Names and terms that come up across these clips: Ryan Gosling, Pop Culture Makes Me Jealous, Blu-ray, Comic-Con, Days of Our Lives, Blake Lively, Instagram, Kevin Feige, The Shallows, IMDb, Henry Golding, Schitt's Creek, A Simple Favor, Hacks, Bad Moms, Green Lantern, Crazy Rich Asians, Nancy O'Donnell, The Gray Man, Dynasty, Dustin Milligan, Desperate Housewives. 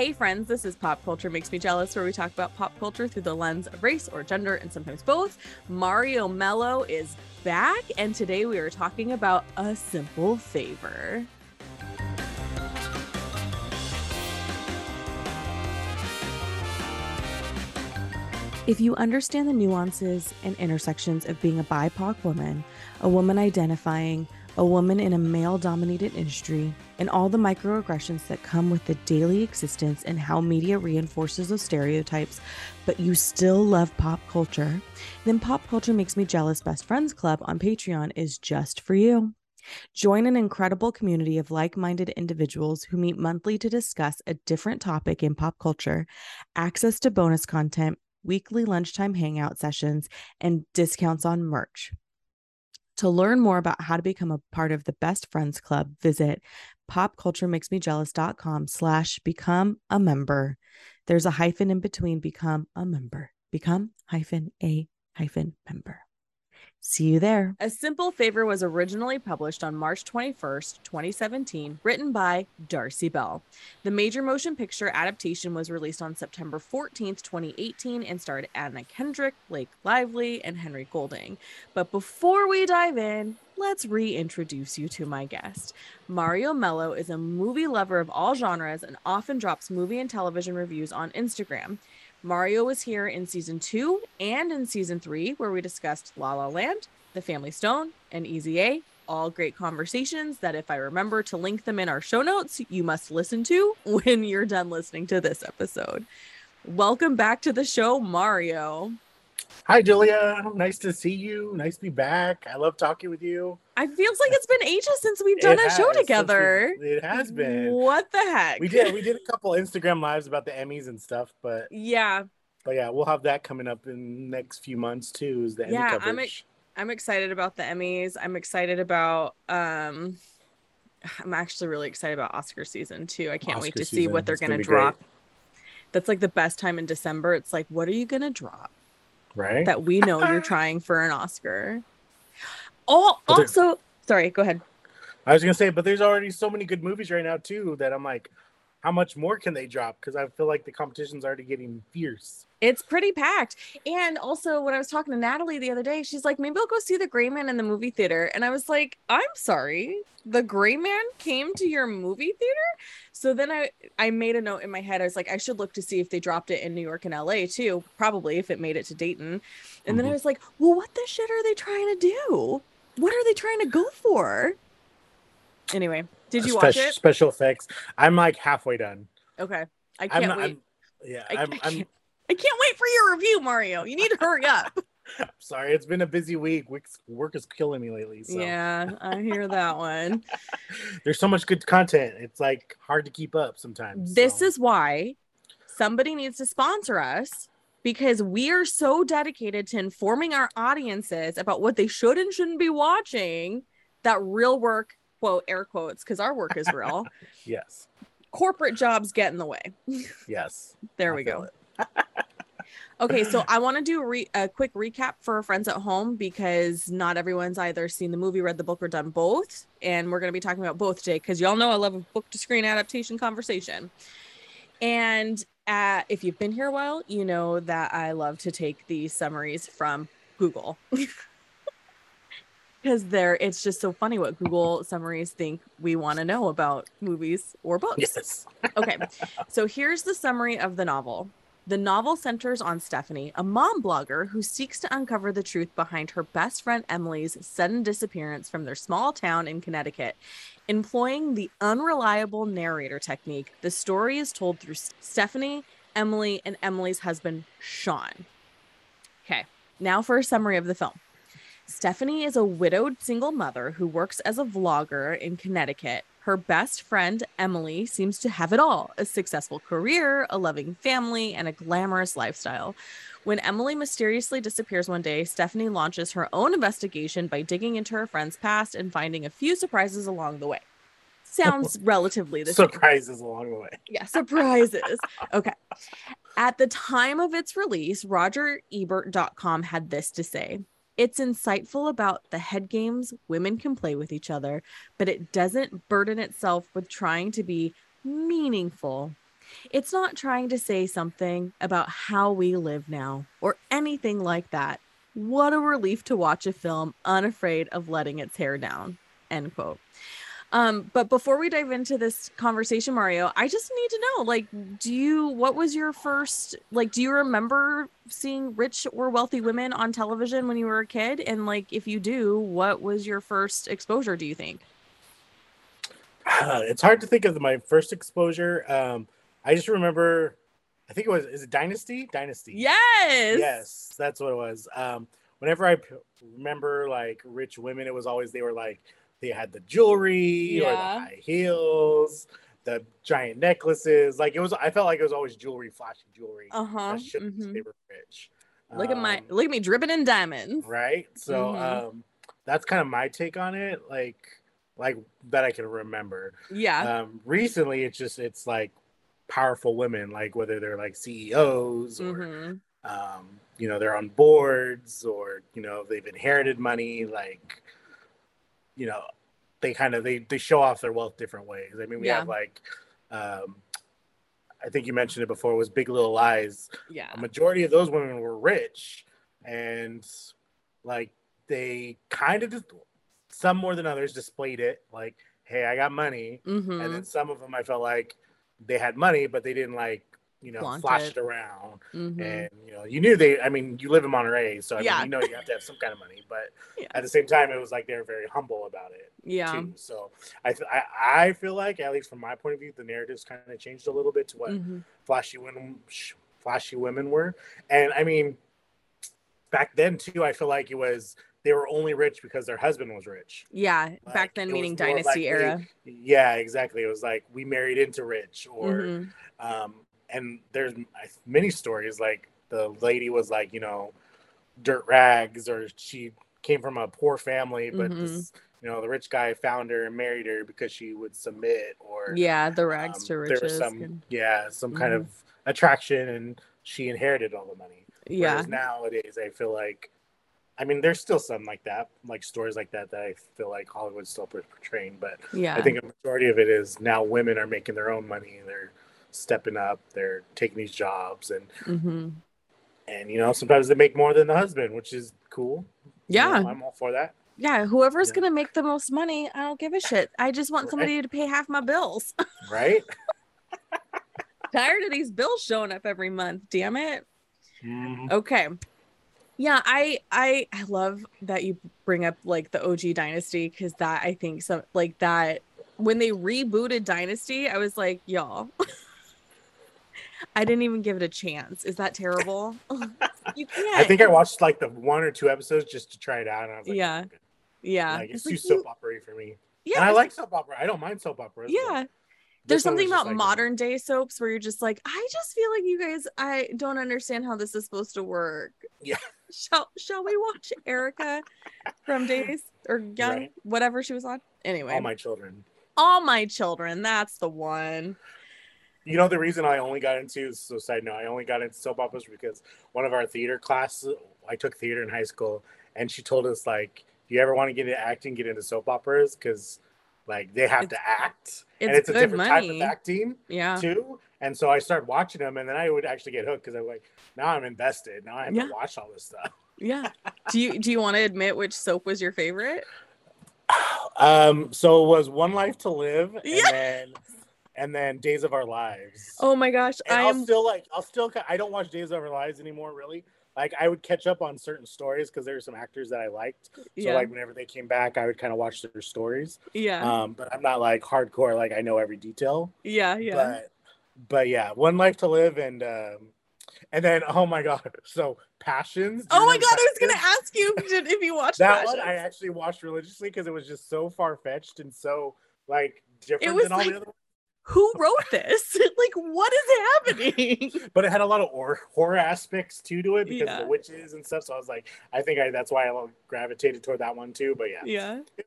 Hey friends, this is Pop Culture Makes Me Jealous, where we talk about pop culture through the lens of race or gender and sometimes both. Mario Mello is back, and today we are talking about A Simple Favor. If you understand the nuances and intersections of being a BIPOC woman, a woman identifying, a woman in a male-dominated industry, and all the microaggressions that come with the daily existence and how media reinforces those stereotypes, but you still love pop culture, then Pop Culture Makes Me Jealous Best Friends Club on Patreon is just for you. Join an incredible community of like-minded individuals who meet monthly to discuss a different topic in pop culture, access to bonus content, weekly lunchtime hangout sessions, and discounts on merch. To learn more about how to become a part of the Best Friends Club, visit popculturemakesmejealous.com/become a member. There's a hyphen in between become a member. Become-a-member. See you there. A Simple Favor was originally published on March 21st, 2017, written by Darcy Bell. The major motion picture adaptation was released on September 14th, 2018, and starred Anna Kendrick, Blake Lively, and Henry Golding. But before we dive in, let's reintroduce you to my guest. Mario Mello is a movie lover of all genres and often drops movie and television reviews on Instagram. Mario was here in season 2 and in season 3, where we discussed La La Land, The Family Stone, and Easy A, all great conversations that if I remember to link them in our show notes, you must listen to when you're done listening to this episode. Welcome back to the show, Mario. Hi, Julia. Nice to see you. Nice to be back. I love talking with you. It feels like it's been ages since we've done a show together. It has been. What the heck? We did a couple Instagram lives about the Emmys and stuff, but yeah, we'll have that coming up in the next few months too. Is the Emmy coverage? I'm excited about the Emmys. I'm excited about. I'm actually really excited about Oscar season too. I can't wait to see what they're going to drop. Great. That's like the best time in December. It's like, what are you going to drop? Right. That we know you're trying for an Oscar. Oh, also, sorry, go ahead. I was going to say, but there's already so many good movies right now, too, that I'm like, how much more can they drop? Because I feel like the competition's already getting fierce. It's pretty packed. And also, when I was talking to Natalie the other day, she's like, maybe I'll go see The Gray Man in the movie theater. And I was like, I'm sorry, The Gray Man came to your movie theater? So then I made a note in my head. I was like, I should look to see if they dropped it in New York and LA too, probably if it made it to Dayton. And then I was like, well, what the shit are they trying to do? What are they trying to go for? Anyway, did you watch it? Special effects. I'm like halfway done. Okay. I can't wait. I can't wait for your review, Mario. You need to hurry up. I'm sorry. It's been a busy week. Work is killing me lately. So. Yeah, I hear that one. There's so much good content. It's like hard to keep up sometimes. This is why somebody needs to sponsor us, because we are so dedicated to informing our audiences about what they should and shouldn't be watching, that real work, quote, air quotes, because our work is real. Yes. Corporate jobs get in the way. Yes. There we go. Okay, so I want to do a quick recap for our friends at home, because not everyone's either seen the movie, read the book, or done both. And we're going to be talking about both today, because y'all know I love a book-to-screen adaptation conversation. And if you've been here a while, you know that I love to take the summaries from Google. Because it's just so funny what Google summaries think we want to know about movies or books. Yes. Okay, so here's the summary of the novel. The novel centers on Stephanie, a mom blogger who seeks to uncover the truth behind her best friend Emily's sudden disappearance from their small town in Connecticut. Employing the unreliable narrator technique, the story is told through Stephanie, Emily, and Emily's husband, Sean. Okay, now for a summary of the film. Stephanie is a widowed single mother who works as a vlogger in Connecticut. Her best friend, Emily, seems to have it all, a successful career, a loving family, and a glamorous lifestyle. When Emily mysteriously disappears one day, Stephanie launches her own investigation by digging into her friend's past and finding a few surprises along the way. Sounds relatively the same. Surprises along the way. Yeah, surprises. Okay. At the time of its release, RogerEbert.com had this to say. It's insightful about the head games women can play with each other, but it doesn't burden itself with trying to be meaningful. It's not trying to say something about how we live now or anything like that. What a relief to watch a film unafraid of letting its hair down, end quote. But before we dive into this conversation, Mario, I just need to know, what was your first, do you remember seeing rich or wealthy women on television when you were a kid? And if you do, what was your first exposure, do you think? It's hard to think of my first exposure. I just remember, I think it was, is it Dynasty? Dynasty. Yes. Yes, that's what it was. Whenever I remember rich women, it was always, they were they had the jewelry or the high heels, the giant necklaces. I felt it was always jewelry, flashy jewelry. That shit, they were rich. Look at me dripping in diamonds. Right. So that's kind of my take on it. That I can remember. Yeah. Recently, it's powerful women, whether they're CEOs or, they're on boards or, they've inherited money, they show off their wealth different ways. I mean, we have I think you mentioned it before, was Big Little Lies. Yeah. A majority of those women were rich, and they kind of, some more than others, displayed it. Hey, I got money. Mm-hmm. And then some of them, I felt they had money, but they didn't flash it around. Mm-hmm. And, you knew you live in Monterey, so mean, you have to have some kind of money. But at the same time, it was they were very humble about it. Yeah. Too. So I feel at least from my point of view, the narrative's kind of changed a little bit to what flashy women were. And back then too, I feel it was, they were only rich because their husband was rich. Yeah. Back then, meaning Dynasty era. Yeah, exactly. It was we married into rich or, and there's many stories the lady was dirt rags, or she came from a poor family, but this, the rich guy found her and married her because she would submit, or the rags to riches. There was some kind of attraction, and she inherited all the money. Yeah. Whereas nowadays, I feel there's still some stories that I feel Hollywood's still portraying, but I think a majority of it is now women are making their own money and they're stepping up, they're taking these jobs, and sometimes they make more than the husband, which is cool. I'm all for that. Whoever's gonna make the most money, I don't give a shit. I just want somebody to pay half my bills. Right. Tired of these bills showing up every month, damn it. Okay. Yeah, I love that you bring up the OG Dynasty, because that, I think, some that when they rebooted Dynasty, I was like, y'all, I didn't even give it a chance. Is that terrible? You can't. I think I watched the one or two episodes just to try it out, and I was like, yeah, okay. Yeah, it's too soap opera-y for me. Yeah, and I like soap opera. I don't mind soap opera. Yeah. Well. There's something about modern day soaps where you're just I just feel you guys, I don't understand how this is supposed to work. Yeah. Shall we watch Erica from Days or Young, whatever she was on? Anyway. All My Children. That's the one. The reason I only got into, I only got into soap operas because one of our theater classes, I took theater in high school, and she told us, if you ever want to get into acting, get into soap operas, because they have to act, and it's a different type of acting too. And so I started watching them, and then I would actually get hooked, because I'm now I'm invested. Now I have to watch all this stuff. Yeah. Do you want to admit which soap was your favorite? So it was One Life to Live, and then Days of Our Lives. Oh my gosh. I don't watch Days of Our Lives anymore, really. I would catch up on certain stories because there were some actors that I liked. So, whenever they came back, I would kind of watch their stories. Yeah. But I'm not, hardcore, I know every detail. Yeah, yeah. But yeah, One Life to Live, and then, oh, my God. So, Passions. Oh, my God. Passions? I was going to ask you if you watched that Passions. One I actually watched religiously because it was just so far-fetched and so, different than all the other ones. Who wrote this? What is happening? But it had a lot of horror aspects too to it because of the witches and stuff. So I was that's why I gravitated toward that one too. But it was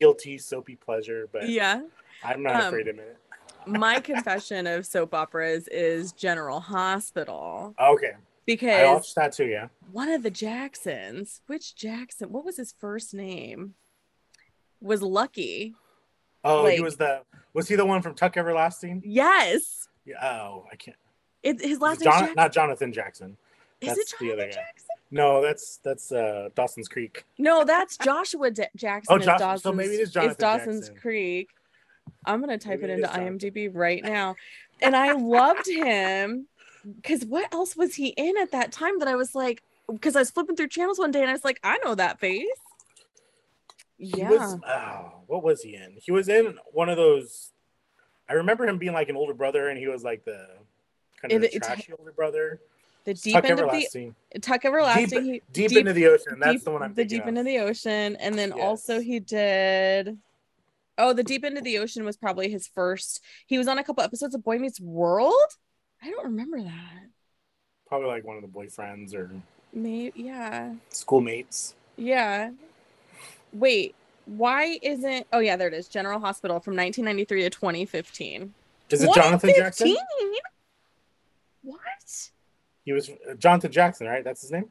guilty soapy pleasure. But I'm not afraid of it. My confession of soap operas is General Hospital. Okay. Because I watched that too. Yeah. One of the Jacksons. Which Jackson? What was his first name? Was Lucky. Oh, he was the one from Tuck Everlasting? Yes. Oh, I can't. His last name is not Jonathan Jackson. That's is it Jonathan the other guy. Jackson? No, that's Dawson's Creek. No, that's Joshua Jackson. Oh, Joshua. So maybe it is Jonathan. It's Dawson's Jackson. Creek. I'm gonna type maybe it into IMDb right now, and I loved him because what else was he in at that time that I was like, because I was flipping through channels one day and I was like, I know that face. Yeah. He was, what was he in? He was in one of those. I remember him being like an older brother, and he was like the kind of trashy older brother. The deep end of the Tuck Everlasting. Deep into the ocean. That's the one I'm thinking. The deep into the ocean, and then also he did. Oh, the deep end of the ocean was probably his first. He was on a couple episodes of Boy Meets World. I don't remember that. Probably like one of the boyfriends or maybe schoolmates. Yeah. Wait, why isn't? Oh yeah, there it is. General Hospital from 1993 to 2015. Is it Jonathan Jackson? What? He was Jonathan Jackson, right? That's his name?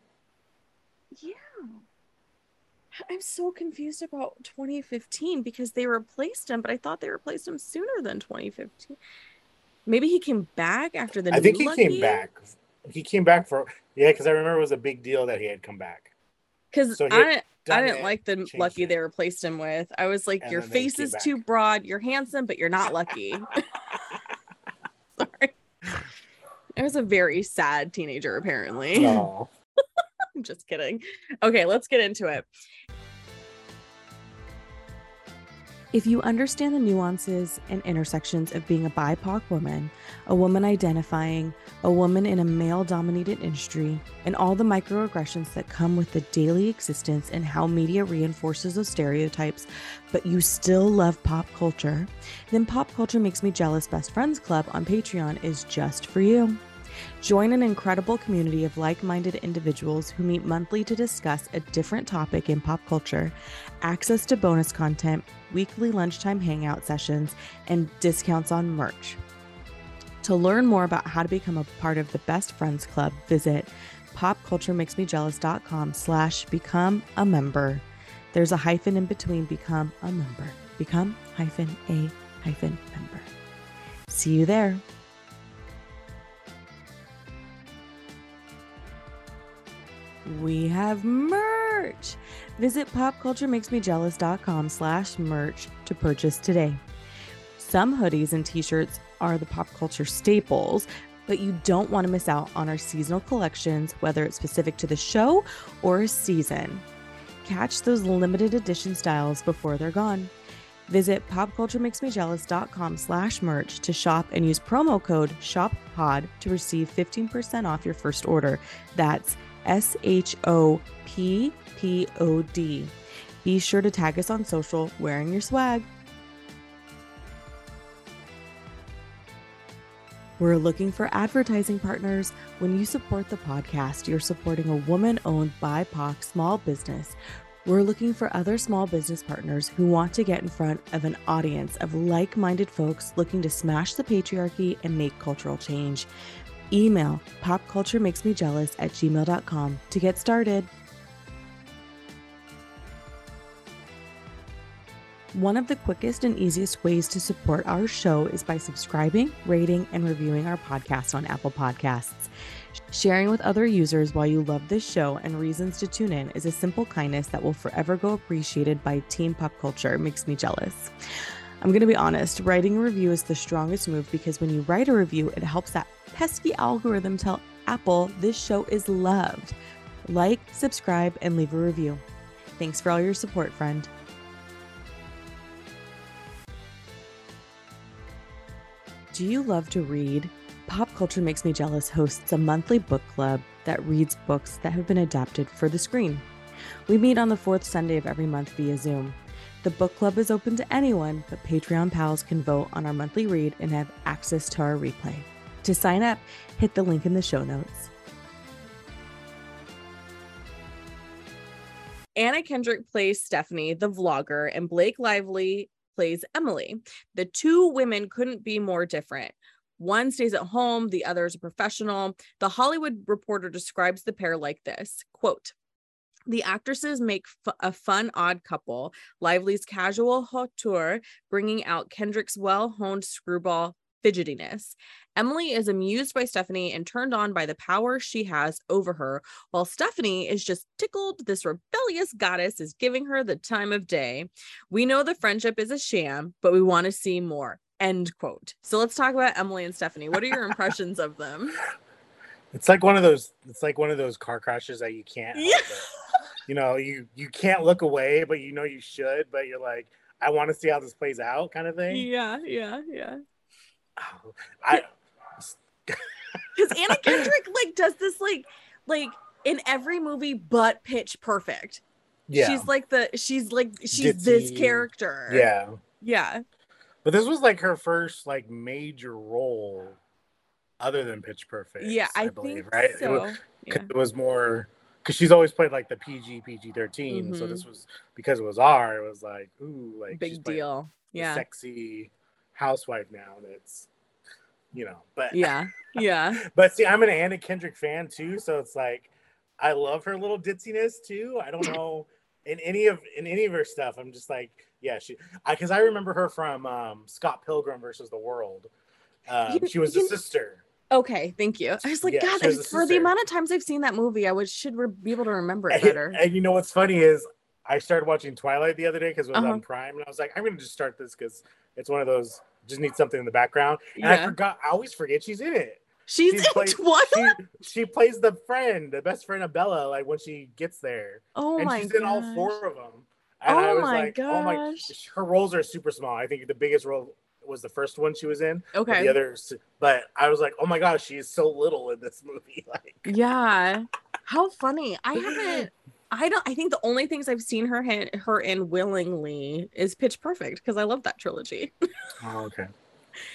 Yeah. I'm so confused about 2015 because they replaced him, but I thought they replaced him sooner than 2015. Maybe he came back after the new Lucky? I think he came back. He came back for... Yeah, because I remember it was a big deal that he had come back. Because so I didn't like the Lucky they replaced him with. I was like, your face is too broad. You're handsome, but you're not lucky. Sorry. I was a very sad teenager, apparently. No. I'm just kidding. Okay, let's get into it. If you understand the nuances and intersections of being a BIPOC woman, a woman identifying, a woman in a male-dominated industry, and all the microaggressions that come with the daily existence and how media reinforces those stereotypes, but you still love pop culture, then Pop Culture Makes Me Jealous Best Friends Club on Patreon is just for you. Join an incredible community of like-minded individuals who meet monthly to discuss a different topic in pop culture, access to bonus content, weekly lunchtime hangout sessions, and discounts on merch. To learn more about how to become a part of the Best Friends Club, visit popculturemakesmejealous.com/become a member. There's a hyphen in between become a member. Become hyphen a hyphen member. See you there. We have merch. Visit popculturemakesmejealous.com/merch to purchase today. Some hoodies and t-shirts are the pop culture staples, but you don't want to miss out on our seasonal collections, whether it's specific to the show or a season. Catch those limited edition styles before they're gone. Visit popculturemakesmejealous.com/merch to shop and use promo code SHOPPOD to receive 15% off your first order. That's SHOPPOD. Be sure to tag us on social wearing your swag. We're looking for advertising partners. When you support the podcast, you're supporting a woman-owned BIPOC small business. We're looking for other small business partners who want to get in front of an audience of like-minded folks looking to smash the patriarchy and make cultural change. Email popculturemakesmejealous@gmail.com to get started. One of the quickest and easiest ways to support our show is by subscribing, rating, and reviewing our podcast on Apple Podcasts. Sharing with other users why you love this show and reasons to tune in is a simple kindness that will forever go appreciated by Team Pop Culture Makes Me Jealous. I'm going to be honest, writing a review is the strongest move because when you write a review, it helps that pesky algorithm tell Apple this show is loved. Like, subscribe, and leave a review. Thanks for all your support, friend. Do you love to read? Pop Culture Makes Me Jealous hosts a monthly book club that reads books that have been adapted for the screen. We meet on the fourth Sunday of every month via Zoom. The book club is open to anyone, but Patreon pals can vote on our monthly read and have access to our replay. To sign up, hit the link in the show notes. Anna Kendrick plays Stephanie, the vlogger, and Blake Lively plays Emily. The two women couldn't be more different. One stays at home, the other is a professional. The Hollywood Reporter describes the pair like this, quote, "The actresses make a fun, odd couple, Lively's casual hauteur bringing out Kendrick's well-honed screwball fidgetiness. Emily is amused by Stephanie and turned on by the power she has over her, while Stephanie is just tickled this rebellious goddess is giving her the time of day. We know the friendship is a sham, but we want to see more. End quote. So let's talk about Emily and Stephanie. What are your impressions of them? It's like one of those car crashes that you can't help it. You know, you can't look away, but you know you should, but you're like, I want to see how this plays out kind of thing. Yeah. Oh, because Anna Kendrick does this like in every movie but Pitch Perfect. Yeah. She's ditzy. This character. Yeah. Yeah. But this was her first major role other than Pitch Perfect. Yeah, I believe, think right? So. It was more because she's always played the PG-13. Mm-hmm. So this was because it was R. It was big deal. Yeah, sexy housewife now. That's but yeah. But see, I'm an Anna Kendrick fan too, so it's I love her little ditziness too. I don't know. In any of her stuff, I'm just because I remember her from Scott Pilgrim versus the World. She was a sister. Okay, thank you. I was God, for the amount of times I've seen that movie, I should be able to remember it better. And you know what's funny is I started watching Twilight the other day because it was on Prime, and I was I'm going to just start this because it's one of those just need something in the background. And I always forget she's in it. She plays the best friend of Bella, when she gets there. Oh my gosh. And she's in all four of them. And I was gosh. Oh my, her roles are super small. I think the biggest role was the first one she was in. Okay. The others, but I was oh my gosh, she is so little in this movie. Yeah. How funny. I think the only things I've seen her in willingly is Pitch Perfect because I love that trilogy. Oh, okay.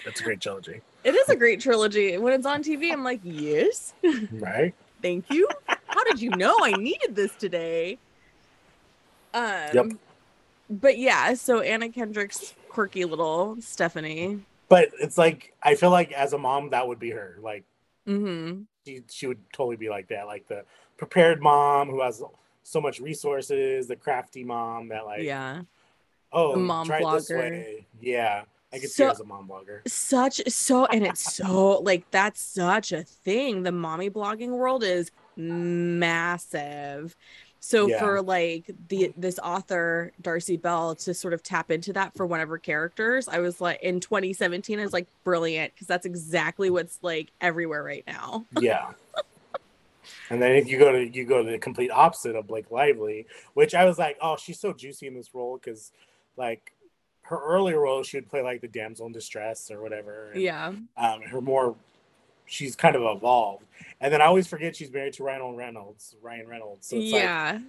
That's a great trilogy. It is a great trilogy. When it's on TV, I'm yes. Right. Thank you. How did you know I needed this today? Yep. But yeah, so Anna Kendrick's quirky little Stephanie. But it's I feel as a mom, that would be her. Mm-hmm. She would totally be like that. The prepared mom who has so much resources, the crafty mom that the mom blogger. This way. Yeah. I could see her as a mom blogger. That's such a thing. The mommy blogging world is massive. So for this author, Darcy Bell, to sort of tap into that for one of her characters, I was in 2017, I was brilliant. Cause that's exactly what's everywhere right now. Yeah. And then if you go to the complete opposite of Blake Lively, which I was oh, she's so juicy in this role. Cause her earlier role, she would play the damsel in distress or whatever. And, she's kind of evolved. And then I always forget she's married to Ryan Reynolds. So it's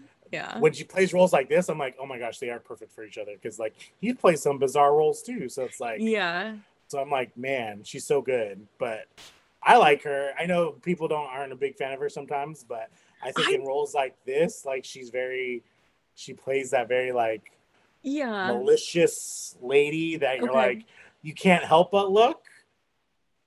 when she plays roles like this, I'm oh my gosh, they are perfect for each other. Cause he plays some bizarre roles too. So it's so I'm man, she's so good, but I like her. I know people aren't a big fan of her sometimes, but I think in roles like this, she plays that very malicious lady that you're you can't help but look,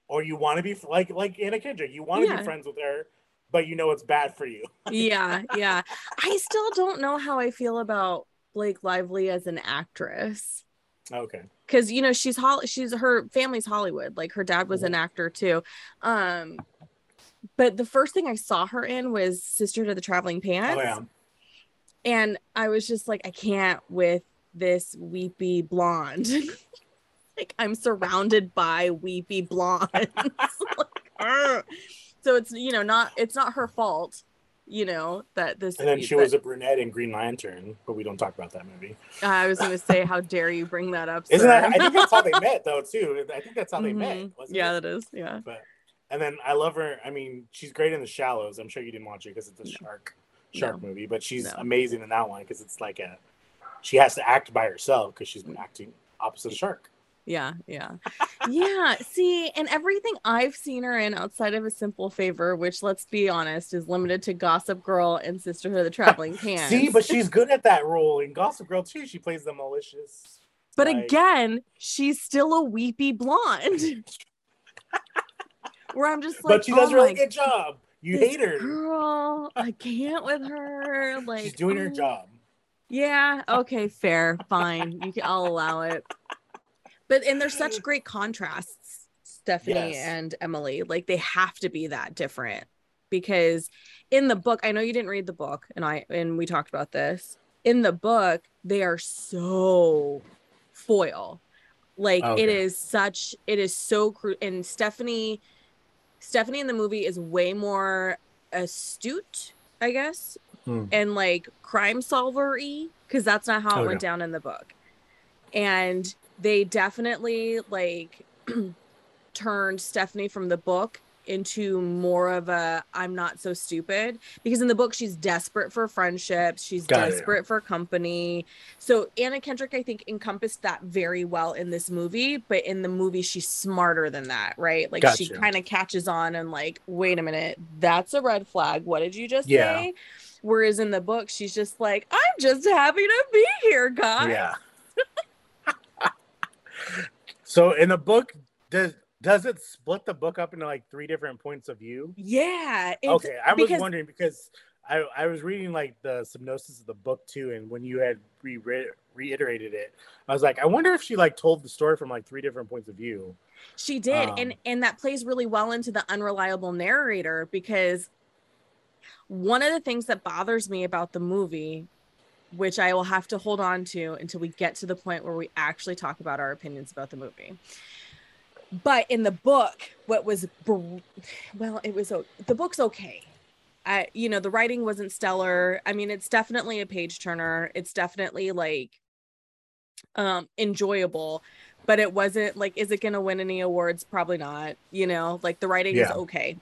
or you want to be like Anna Kendrick, you want to be friends with her, but it's bad for you. yeah. I still don't know how I feel about Blake Lively as an actress. Okay. Because she's her family's Hollywood. Her dad was an actor too. But the first thing I saw her in was Sisterhood of the Traveling Pants. Oh, yeah. And I was just I can't with this weepy blonde. I'm surrounded by weepy blondes. So it's, it's not her fault, that this. And then she was a brunette in Green Lantern, but we don't talk about that movie. I was going to say, how dare you bring that up? Isn't that, I think that's how they met though, too. I think that's how they met. Wasn't it? That is. Yeah. But, and then I love her. I mean, she's great in The Shallows. I'm sure you didn't watch it because it's a shark movie, but she's amazing in that one because it's she has to act by herself because she's been acting opposite a shark. Yeah. See, and everything I've seen her in outside of A Simple Favor, which let's be honest is limited to Gossip Girl and Sisterhood of the Traveling Pants. See, but she's good at that role in Gossip Girl too. She plays the malicious. But again, she's still a weepy blonde. Where I'm just but she does a really good job. You hate her. Girl, I can't with her. She's doing her job. Yeah. Okay. Fair. Fine. I'll allow it. But, and there's such great contrasts. Stephanie yes. and Emily. Like, they have to be that different, because in the book, I know you didn't read the book, and we talked about this. In the book, they are so foil. Like, okay. it is so cruel. And Stephanie in the movie is way more astute, I guess, and like crime solver-y, because that's not how it went down in the book. And they definitely like turned Stephanie from the book into more of a I'm not so stupid, because in the book she's desperate for friendships, she's desperate for company. So Anna Kendrick, I think, encompassed that very well in this movie, but in the movie she's smarter than that, right? Like she kind of catches on and like, wait a minute, that's a red flag, what did you just say? Whereas in the book she's just like, I'm just happy to be here, guys. So in the book, does it split the book up into like three different points of view? Yeah. Okay. I was wondering because I was reading like the synopsis of the book too. And when you had reiterated it, I was like, I wonder if she like told the story from like three different points of view. She did. And that plays really well into the unreliable narrator, because one of the things that bothers me about the movie, which I will have to hold on to until we get to the point where we actually talk about our opinions about the movie. But in the book, the book's okay. The writing wasn't stellar. I mean, it's definitely a page turner. It's definitely like enjoyable, but it wasn't like, is it going to win any awards? Probably not. The writing is okay.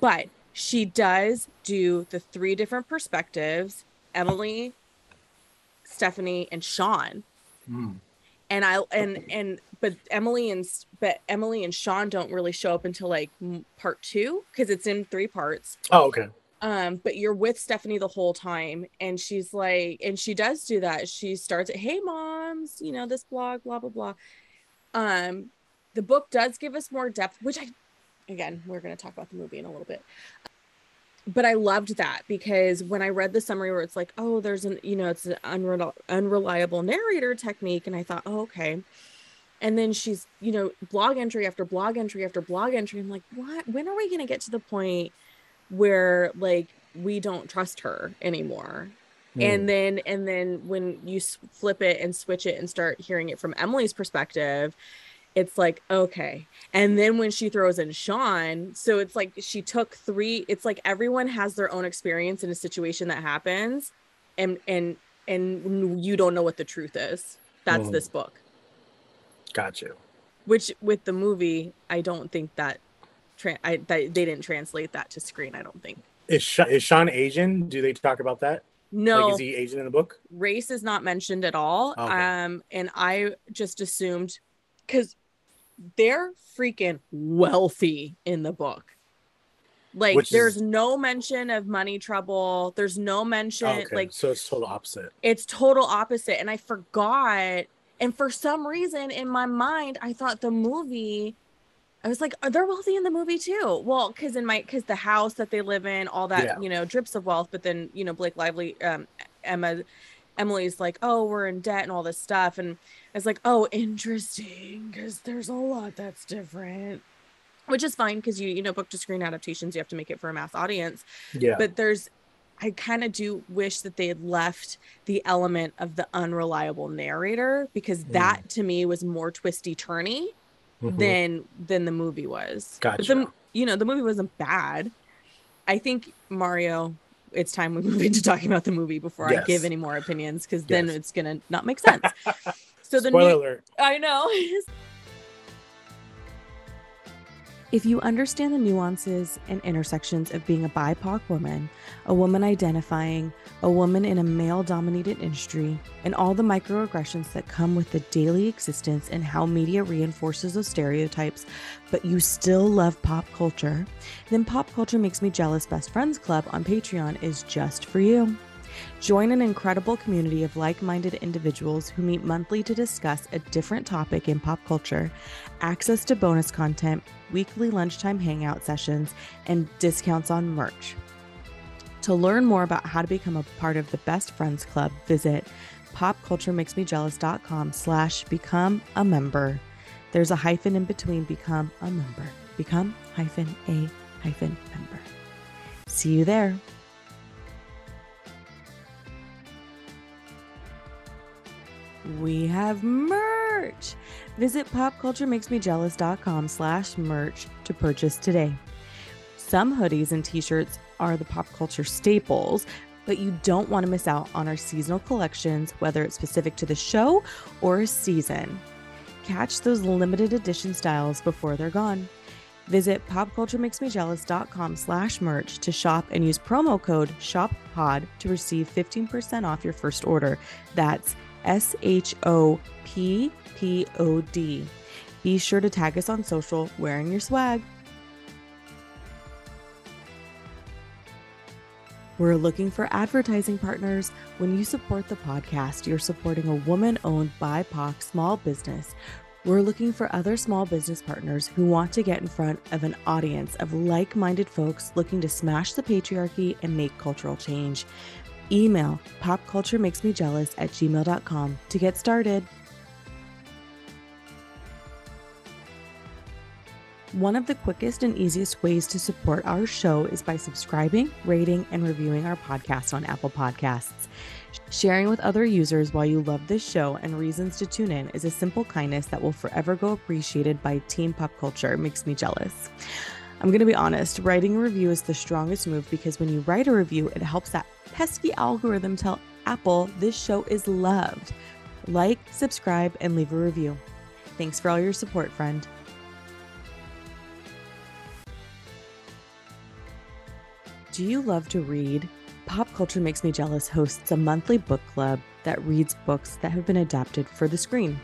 But she does do the three different perspectives, Emily, Stephanie, and Sean. And Emily and Sean don't really show up until like part two, because it's in three parts. Oh, okay. But you're with Stephanie the whole time, and she's like, and she does do that. She starts at, "Hey, moms, this blog, blah blah blah." The book does give us more depth, which we're going to talk about the movie in a little bit. But I loved that, because when I read the summary where it's like, oh, there's it's an unreliable narrator technique. And I thought, oh, okay. And then she's, blog entry after blog entry after blog entry. I'm like, what? When are we going to get to the point where like we don't trust her anymore? And then when you flip it and switch it and start hearing it from Emily's perspective, it's like, okay. And then when she throws in Sean, so it's like she took three, it's like everyone has their own experience in a situation that happens, and you don't know what the truth is. That's this book. Gotcha. Which with the movie, I don't think that they didn't translate that to screen, I don't think. Is Sean Asian? Do they talk about that? No. Like, is he Asian in the book? Race is not mentioned at all. Okay. And I just assumed, because they're freaking wealthy in the book. Like, there's no mention of money trouble. There's no mention. Okay. Like, so it's total opposite. It's total opposite. And I forgot. And for some reason in my mind, I thought the movie, I was like, are they wealthy in the movie too? Well, because the house that they live in, all that, drips of wealth. But then, Blake Lively, Emily's like, oh, we're in debt and all this stuff. And I was like, oh, interesting, because there's a lot that's different, which is fine, because book to screen adaptations, you have to make it for a mass audience. Yeah. But I kind of do wish that they had left the element of the unreliable narrator, because that to me was more twisty-turny than the movie was. Gotcha. The movie wasn't bad. I think, Mario, it's time we move into talking about the movie before I give any more opinions, because then it's gonna not make sense. So spoiler alert. I know. If you understand the nuances and intersections of being a BIPOC woman, a woman identifying, a woman in a male-dominated industry, and all the microaggressions that come with the daily existence and how media reinforces those stereotypes, but you still love pop culture, then Pop Culture Makes Me Jealous Best Friends Club on Patreon is just for you. Join an incredible community of like-minded individuals who meet monthly to discuss a different topic in pop culture, access to bonus content, weekly lunchtime hangout sessions, and discounts on merch. To learn more about how to become a part of the Best Friends Club, visit popculturemakesmejealous.com/become a member. There's a hyphen in between. Become a member. Become-a-member. See you there. We have merch. Visit popculturemakesmejealous.com/merch to purchase today. Some hoodies and t-shirts are the pop culture staples, but you don't want to miss out on our seasonal collections, whether it's specific to the show or a season. Catch those limited edition styles before they're gone. Visit popculturemakesmejealous.com/merch to shop and use promo code SHOPPOD to receive 15% off your first order. That's SHOPPOD. Be sure to tag us on social wearing your swag. We're looking for advertising partners. When you support the podcast, you're supporting a woman-owned BIPOC small business. We're looking for other small business partners who want to get in front of an audience of like-minded folks looking to smash the patriarchy and make cultural change. Email popculturemakesmejealous@gmail.com to get started. One of the quickest and easiest ways to support our show is by subscribing, rating, and reviewing our podcast on Apple Podcasts. Sharing with other users why you love this show and reasons to tune in is a simple kindness that will forever go appreciated by Team Pop Culture Makes Me Jealous. I'm going to be honest, writing a review is the strongest move because when you write a review, it helps that pesky algorithm tell Apple this show is loved. Like, subscribe, and leave a review. Thanks for all your support, friend. Do you love to read? Pop Culture Makes Me Jealous hosts a monthly book club that reads books that have been adapted for the screen.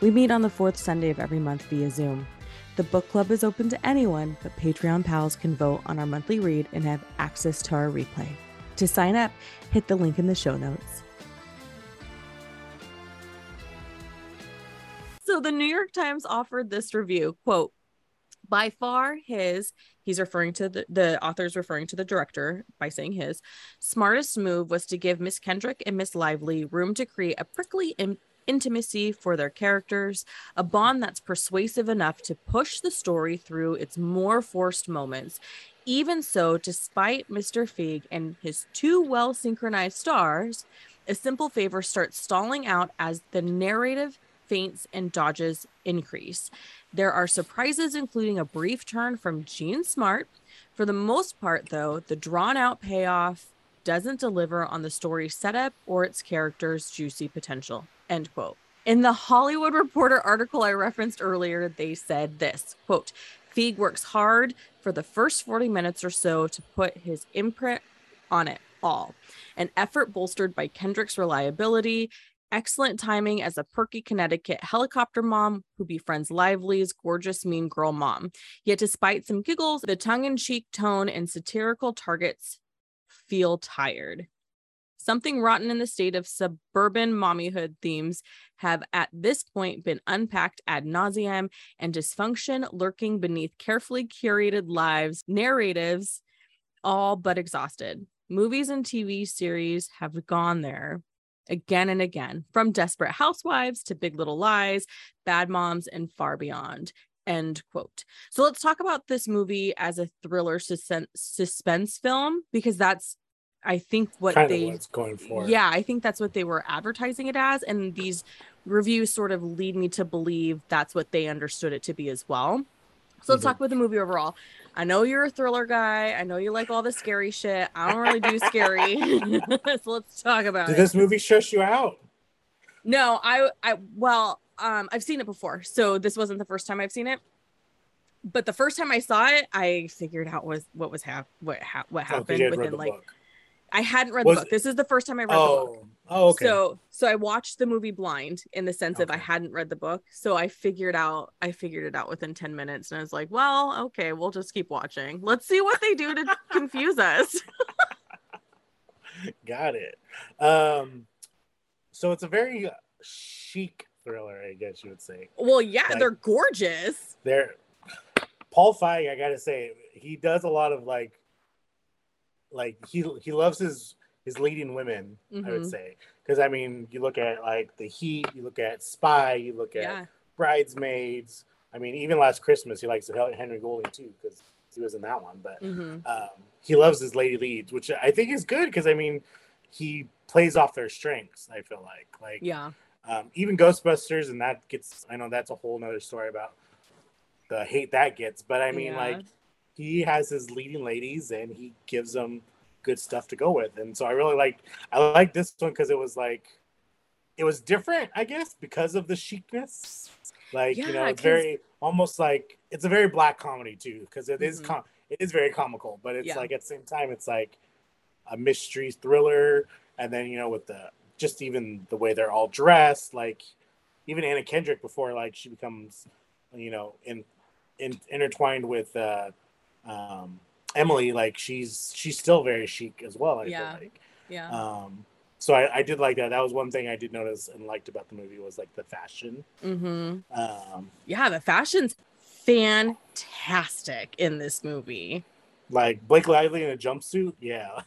We meet on the fourth Sunday of every month via Zoom. The book club is open to anyone, but Patreon pals can vote on our monthly read and have access to our replay. To sign up, hit the link in the show notes. So the New York Times offered this review, quote, by far his, he's referring to the author's referring to the director by saying his, smartest move was to give Miss Kendrick and Miss Lively room to create a prickly intimacy for their characters, a bond that's persuasive enough to push the story through its more forced moments. Even so, despite Mr. Feig and his two well-synchronized stars, A Simple Favor starts stalling out as the narrative feints and dodges increase. There are surprises, including a brief turn from Jean Smart. For the most part, though, the drawn-out payoff doesn't deliver on the story's setup or its characters' juicy potential, end quote. In the Hollywood Reporter article I referenced earlier, they said this, quote, Feig works hard for the first 40 minutes or so to put his imprint on it all, an effort bolstered by Kendrick's reliability, excellent timing as a perky Connecticut helicopter mom who befriends Lively's gorgeous mean girl mom. Yet despite some giggles, the tongue-in-cheek tone and satirical targets feel tired. Something rotten in the state of suburban mommyhood themes have at this point been unpacked ad nauseam, and dysfunction lurking beneath carefully curated lives, narratives, all but exhausted. Movies and TV series have gone there again and again, from Desperate Housewives to Big Little Lies, Bad Moms, and far beyond, end quote. So let's talk about this movie as a thriller suspense film, because that's, I think, what they going for. Yeah, I think that's what they were advertising it as, and these reviews sort of lead me to believe that's what they understood it to be as well. So let's talk about the movie overall. I know you're a thriller guy. I know you like all the scary shit. I don't really do scary. So let's talk about it. Did this movie stress you out? No, I I've seen it before, so this wasn't the first time I've seen it. But the first time I saw it, I figured out what happened within like. Book. I hadn't read the book. This is the first time I read the book. Oh, okay. So I watched the movie blind in the sense of I hadn't read the book. So I figured it out within 10 minutes. And I was like, well, okay, we'll just keep watching. Let's see what they do to confuse us. Got it. So it's a very chic thriller, I guess you would say. Well, yeah, like, they're gorgeous. Paul Feig, I got to say, he does a lot of he loves his leading women, I would say, because I mean, you look at like The Heat, you look at Spy, you look at Bridesmaids. I mean, even Last Christmas, he likes Henry Golding too, because he was in that one. But he loves his lady leads, which I think is good, because I mean, he plays off their strengths. I feel like yeah. Even Ghostbusters, and that gets, I know that's a whole nother story about the hate that gets, but I mean, yeah. like, he has his leading ladies and he gives them good stuff to go with. And so I really liked, I like this one because it was like, it was different, I guess, because of the chicness. Like, yeah, you know, very, almost like, it's a very black comedy too, because it is it is very comical, but it's like, at the same time, it's like a mystery thriller. And then, you know, with the, just even the way they're all dressed, like even Anna Kendrick before, like she becomes, you know, intertwined with Emily, like she's still very chic as well. I feel like, so I did like that. That was one thing I did notice and liked about the movie was like the fashion. The fashion's fantastic in this movie. Like Blake Lively in a jumpsuit, yeah.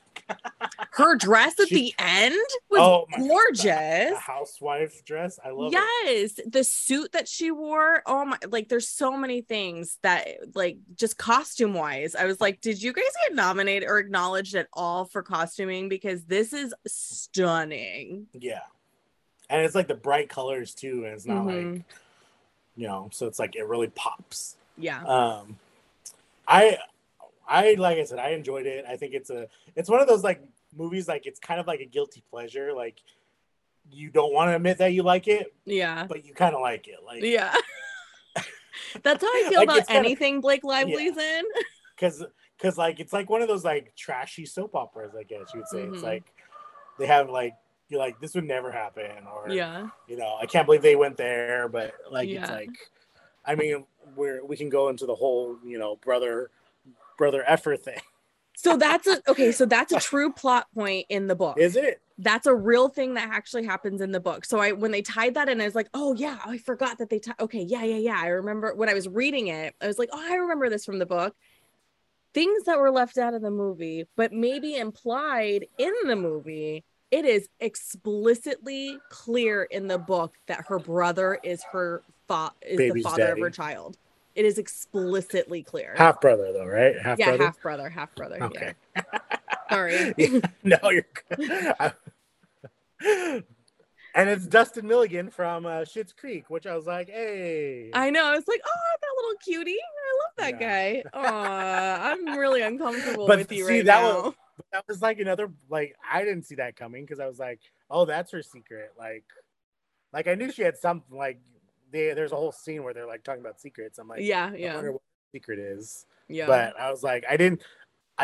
Her dress at the end was gorgeous. The housewife dress, I love it. Yes, the suit that she wore. Oh my! Like, there's so many things that, like, just costume wise, I was like, did you guys get nominated or acknowledged at all for costuming? Because this is stunning. Yeah, and it's like the bright colors too, and it's not like, you know, so it's like it really pops. Yeah. I like I said, I enjoyed it. I think it's one of those like movies, like it's kind of like a guilty pleasure. Like you don't want to admit that you like it, yeah, but you kind of like it. Like that's how I feel like about anything Blake Lively's in. Because like it's like one of those like trashy soap operas, I guess you would say. It's like they have like you're like this would never happen, or you know, I can't believe they went there, but like it's like, I mean, we can go into the whole, you know, brother effort thing. So that's a true plot point in the book. Is it? That's a real thing that actually happens in the book. So when they tied that in, I was like, oh yeah, I forgot that they tied. Okay, yeah. I remember when I was reading it, I was like, oh, I remember this from the book. Things that were left out of the movie, but maybe implied in the movie, it is explicitly clear in the book that her brother is the father daddy of her child. It is explicitly clear. Half brother, though, right? Half brother. Okay. Yeah. Sorry. Yeah. No, you're good. And it's Dustin Milligan from Schitt's Creek, which I was like, hey. I know. I was like, oh, that little cutie. I love that guy. Aw, I'm really uncomfortable with you right now. That was like another, like, I didn't see that coming because I was like, oh, that's her secret. Like I knew she had something like. There's a whole scene where they're like talking about secrets. I'm like, I wonder what the secret is. Yeah. But I was like, I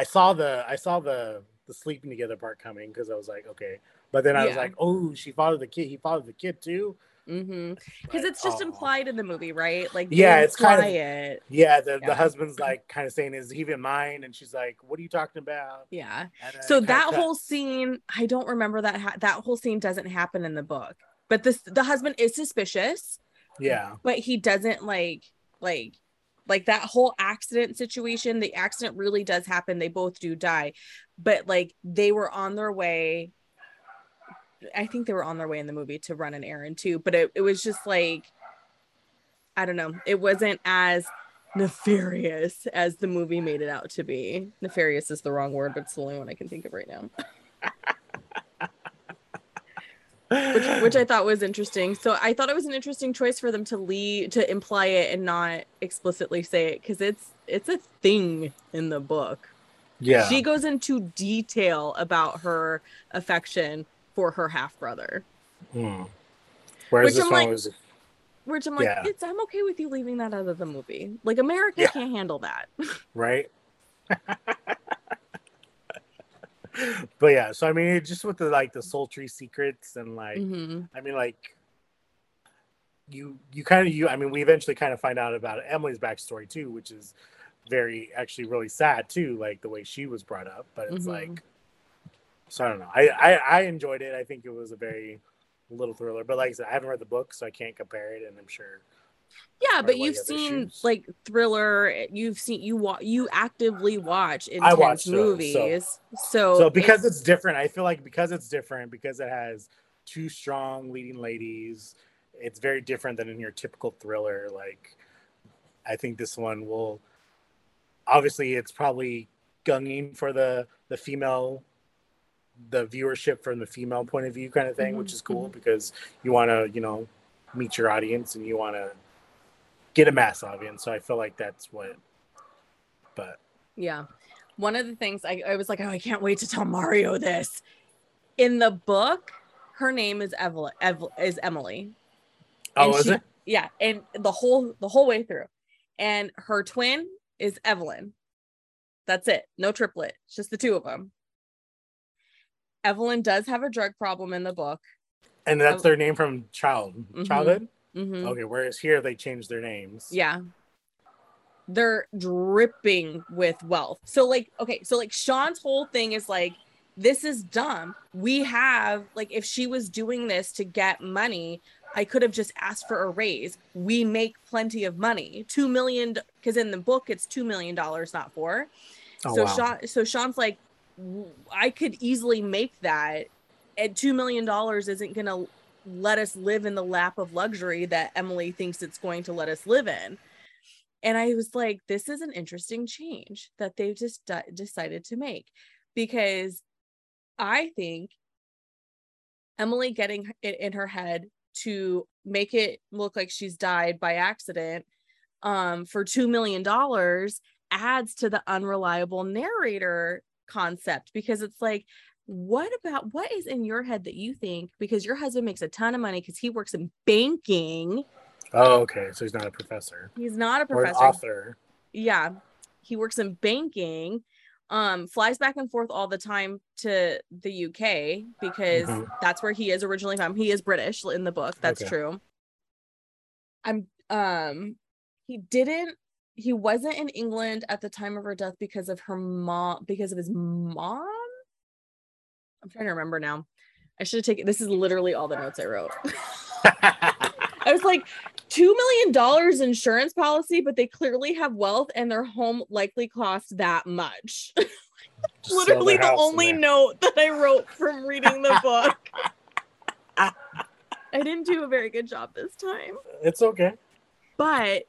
saw the sleeping together part coming because I was like, okay. But then I was like, oh, she followed the kid. He followed the kid too. Mm-hmm. Because it's just implied in the movie, right? Like, it's kind of it. Yeah. The husband's like kind of saying, is he even mine? And she's like, what are you talking about? Yeah. And so that whole scene, I don't remember that whole scene doesn't happen in the book. But the husband is suspicious. Yeah, but he doesn't like that whole accident situation. The accident really does happen. They both do die, but like they were on their way. I think they were on their way in the movie to run an errand too. But it was just like, I don't know. It wasn't as nefarious as the movie made it out to be. Nefarious is the wrong word, but it's the only one I can think of right now. Which I thought was interesting. So I thought it was an interesting choice for them to imply it and not explicitly say it, because it's a thing in the book. Yeah, she goes into detail about her affection for her half brother. I'm okay with you leaving that out of the movie. Like America can't handle that, right? But yeah, so I mean, it just with the like the sultry secrets and like, I mean, like we eventually kind of find out about Emily's backstory too, which is very actually really sad too, like the way she was brought up. But it's like, so I don't know. I enjoyed it. I think it was a very little thriller. But like I said, I haven't read the book, so I can't compare it, and I'm sure. Yeah, but you've seen like thriller. You've seen you actively watch intense movies. So because it's different, I feel like because it has two strong leading ladies, it's very different than in your typical thriller. Like, I think this one will, obviously it's probably gunning for the viewership from the female point of view kind of thing, which is cool because you want to, you know, meet your audience and you want to get a mass audience. So I feel like that's what, but. Yeah. One of the things I was like, oh, I can't wait to tell Mario this. In the book, her name is Emily. Oh, is it? Yeah. And the whole way through. And her twin is Evelyn. That's it. No triplet. It's just the two of them. Evelyn does have a drug problem in the book. And that's their name from childhood? Mm-hmm. Okay, whereas here they changed their names. Yeah. They're dripping with wealth. So Sean's whole thing is like, this is dumb. We have, like, if she was doing this to get money, I could have just asked for a raise. We make plenty of money. $2 million, because in the book, it's $2 million, not $4 million. Oh, so, wow. Sean's like, I could easily make that, and $2 million isn't going to let us live in the lap of luxury that Emily thinks it's going to let us live in. And I was like, this is an interesting change that they've just decided to make, because I think Emily getting it in her head to make it look like she's died by accident for $2 million adds to the unreliable narrator concept, because it's like, what is in your head that you think, because your husband makes a ton of money because he works in banking. Oh, okay. So he's not a professor. He's not a professor. Or an author. Yeah. He works in banking, flies back and forth all the time to the UK because that's where he is originally from. He is British in the book. That's true. He wasn't in England at the time of her death because of his mom. I'm trying to remember now. I should have taken, this is literally all the notes I wrote. I was like, $2 million insurance policy, but they clearly have wealth and their home likely cost that much. Literally the only note that I wrote from reading the book. I didn't do a very good job this time. It's okay. But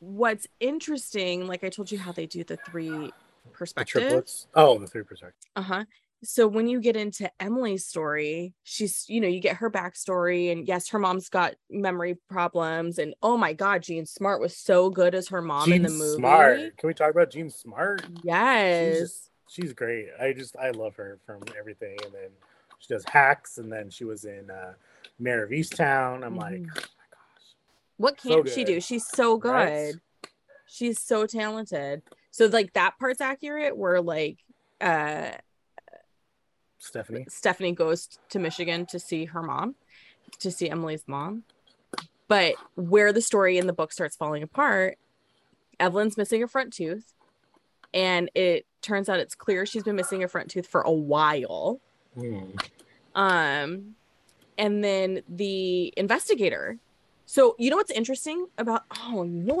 what's interesting, like I told you how they do the three perspectives. The triplets? Oh, the three perspectives. Uh-huh. So when you get into Emily's story, she's, you know, you get her backstory, and yes, her mom's got memory problems, and oh my God, Jean Smart was so good as her mom in the movie. Smart. Can we talk about Jean Smart? Yes. She's great. I love her from everything. And then she does Hacks, and then she was in Mayor of Easttown. I'm like, oh my gosh. What can't she do? She's so good. Right? She's so talented. So like that part's accurate where like, Stephanie goes to Michigan to see her mom, to see Emily's mom. But where the story in the book starts falling apart, Evelyn's missing a front tooth. And it turns out it's clear she's been missing a front tooth for a while. Mm. And then the investigator. So you know what's interesting Mario?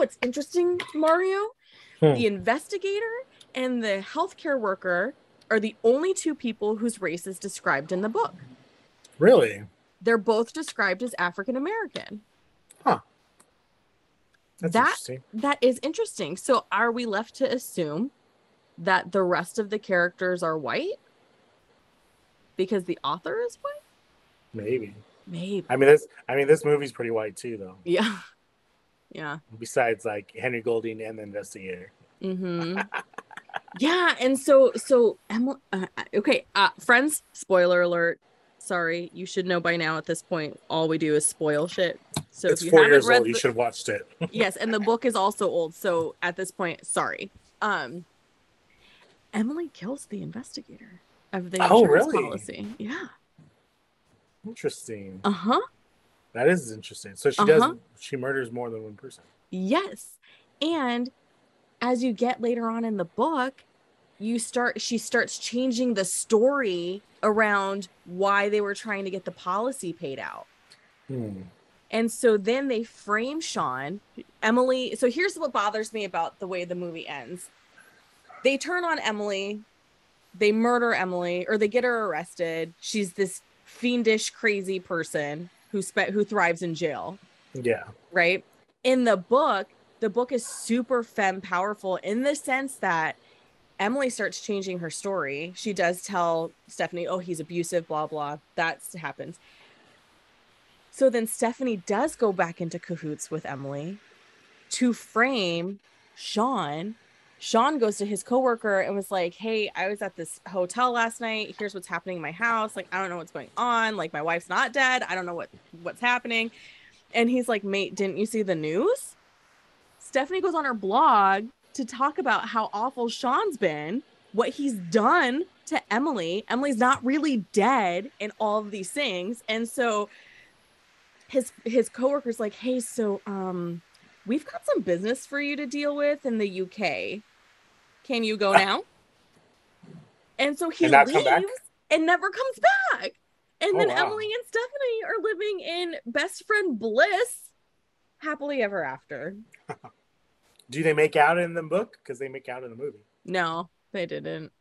Hmm. The investigator and the healthcare worker are the only two people whose race is described in the book. Really? They're both described as African-American. Huh. That's interesting. That is interesting. So are we left to assume that the rest of the characters are white? Because the author is white? Maybe. I mean, this movie's pretty white too, though. Yeah. Yeah. Besides, like, Henry Golding and the investigator. Mm-hmm. Yeah, and so Emily, friends, spoiler alert, sorry, you should know by now at this point, all we do is spoil shit. So it's if you 4 years old, you should have watched it. Yes, and the book is also old, so at this point, sorry. Emily kills the investigator of the insurance policy. Yeah. Interesting. Uh-huh. That is interesting. So she does, she murders more than one person. Yes, and as you get later on in the book, she starts changing the story around why they were trying to get the policy paid out. Hmm. And so then they frame Sean, Emily. So here's what bothers me about the way the movie ends. They turn on Emily, they murder Emily, or they get her arrested. She's this fiendish, crazy person who thrives in jail. Yeah. Right. In the book is super femme powerful in the sense that Emily starts changing her story. She does tell Stephanie, oh, he's abusive, blah, blah. That happens. So then Stephanie does go back into cahoots with Emily to frame Sean. Sean goes to his coworker and was like, hey, I was at this hotel last night. Here's what's happening in my house. Like, I don't know what's going on. Like, my wife's not dead. I don't know what's happening. And he's like, mate, didn't you see the news? Stephanie goes on her blog to talk about how awful Sean's been, what he's done to Emily. Emily's not really dead and all of these things. And so his coworker's like, hey, so we've got some business for you to deal with in the UK. Can you go now? And so he leaves and never comes back. And then Emily and Stephanie are living in best friend bliss, happily ever after. Do they make out in the book? Because they make out in the movie. No, they didn't.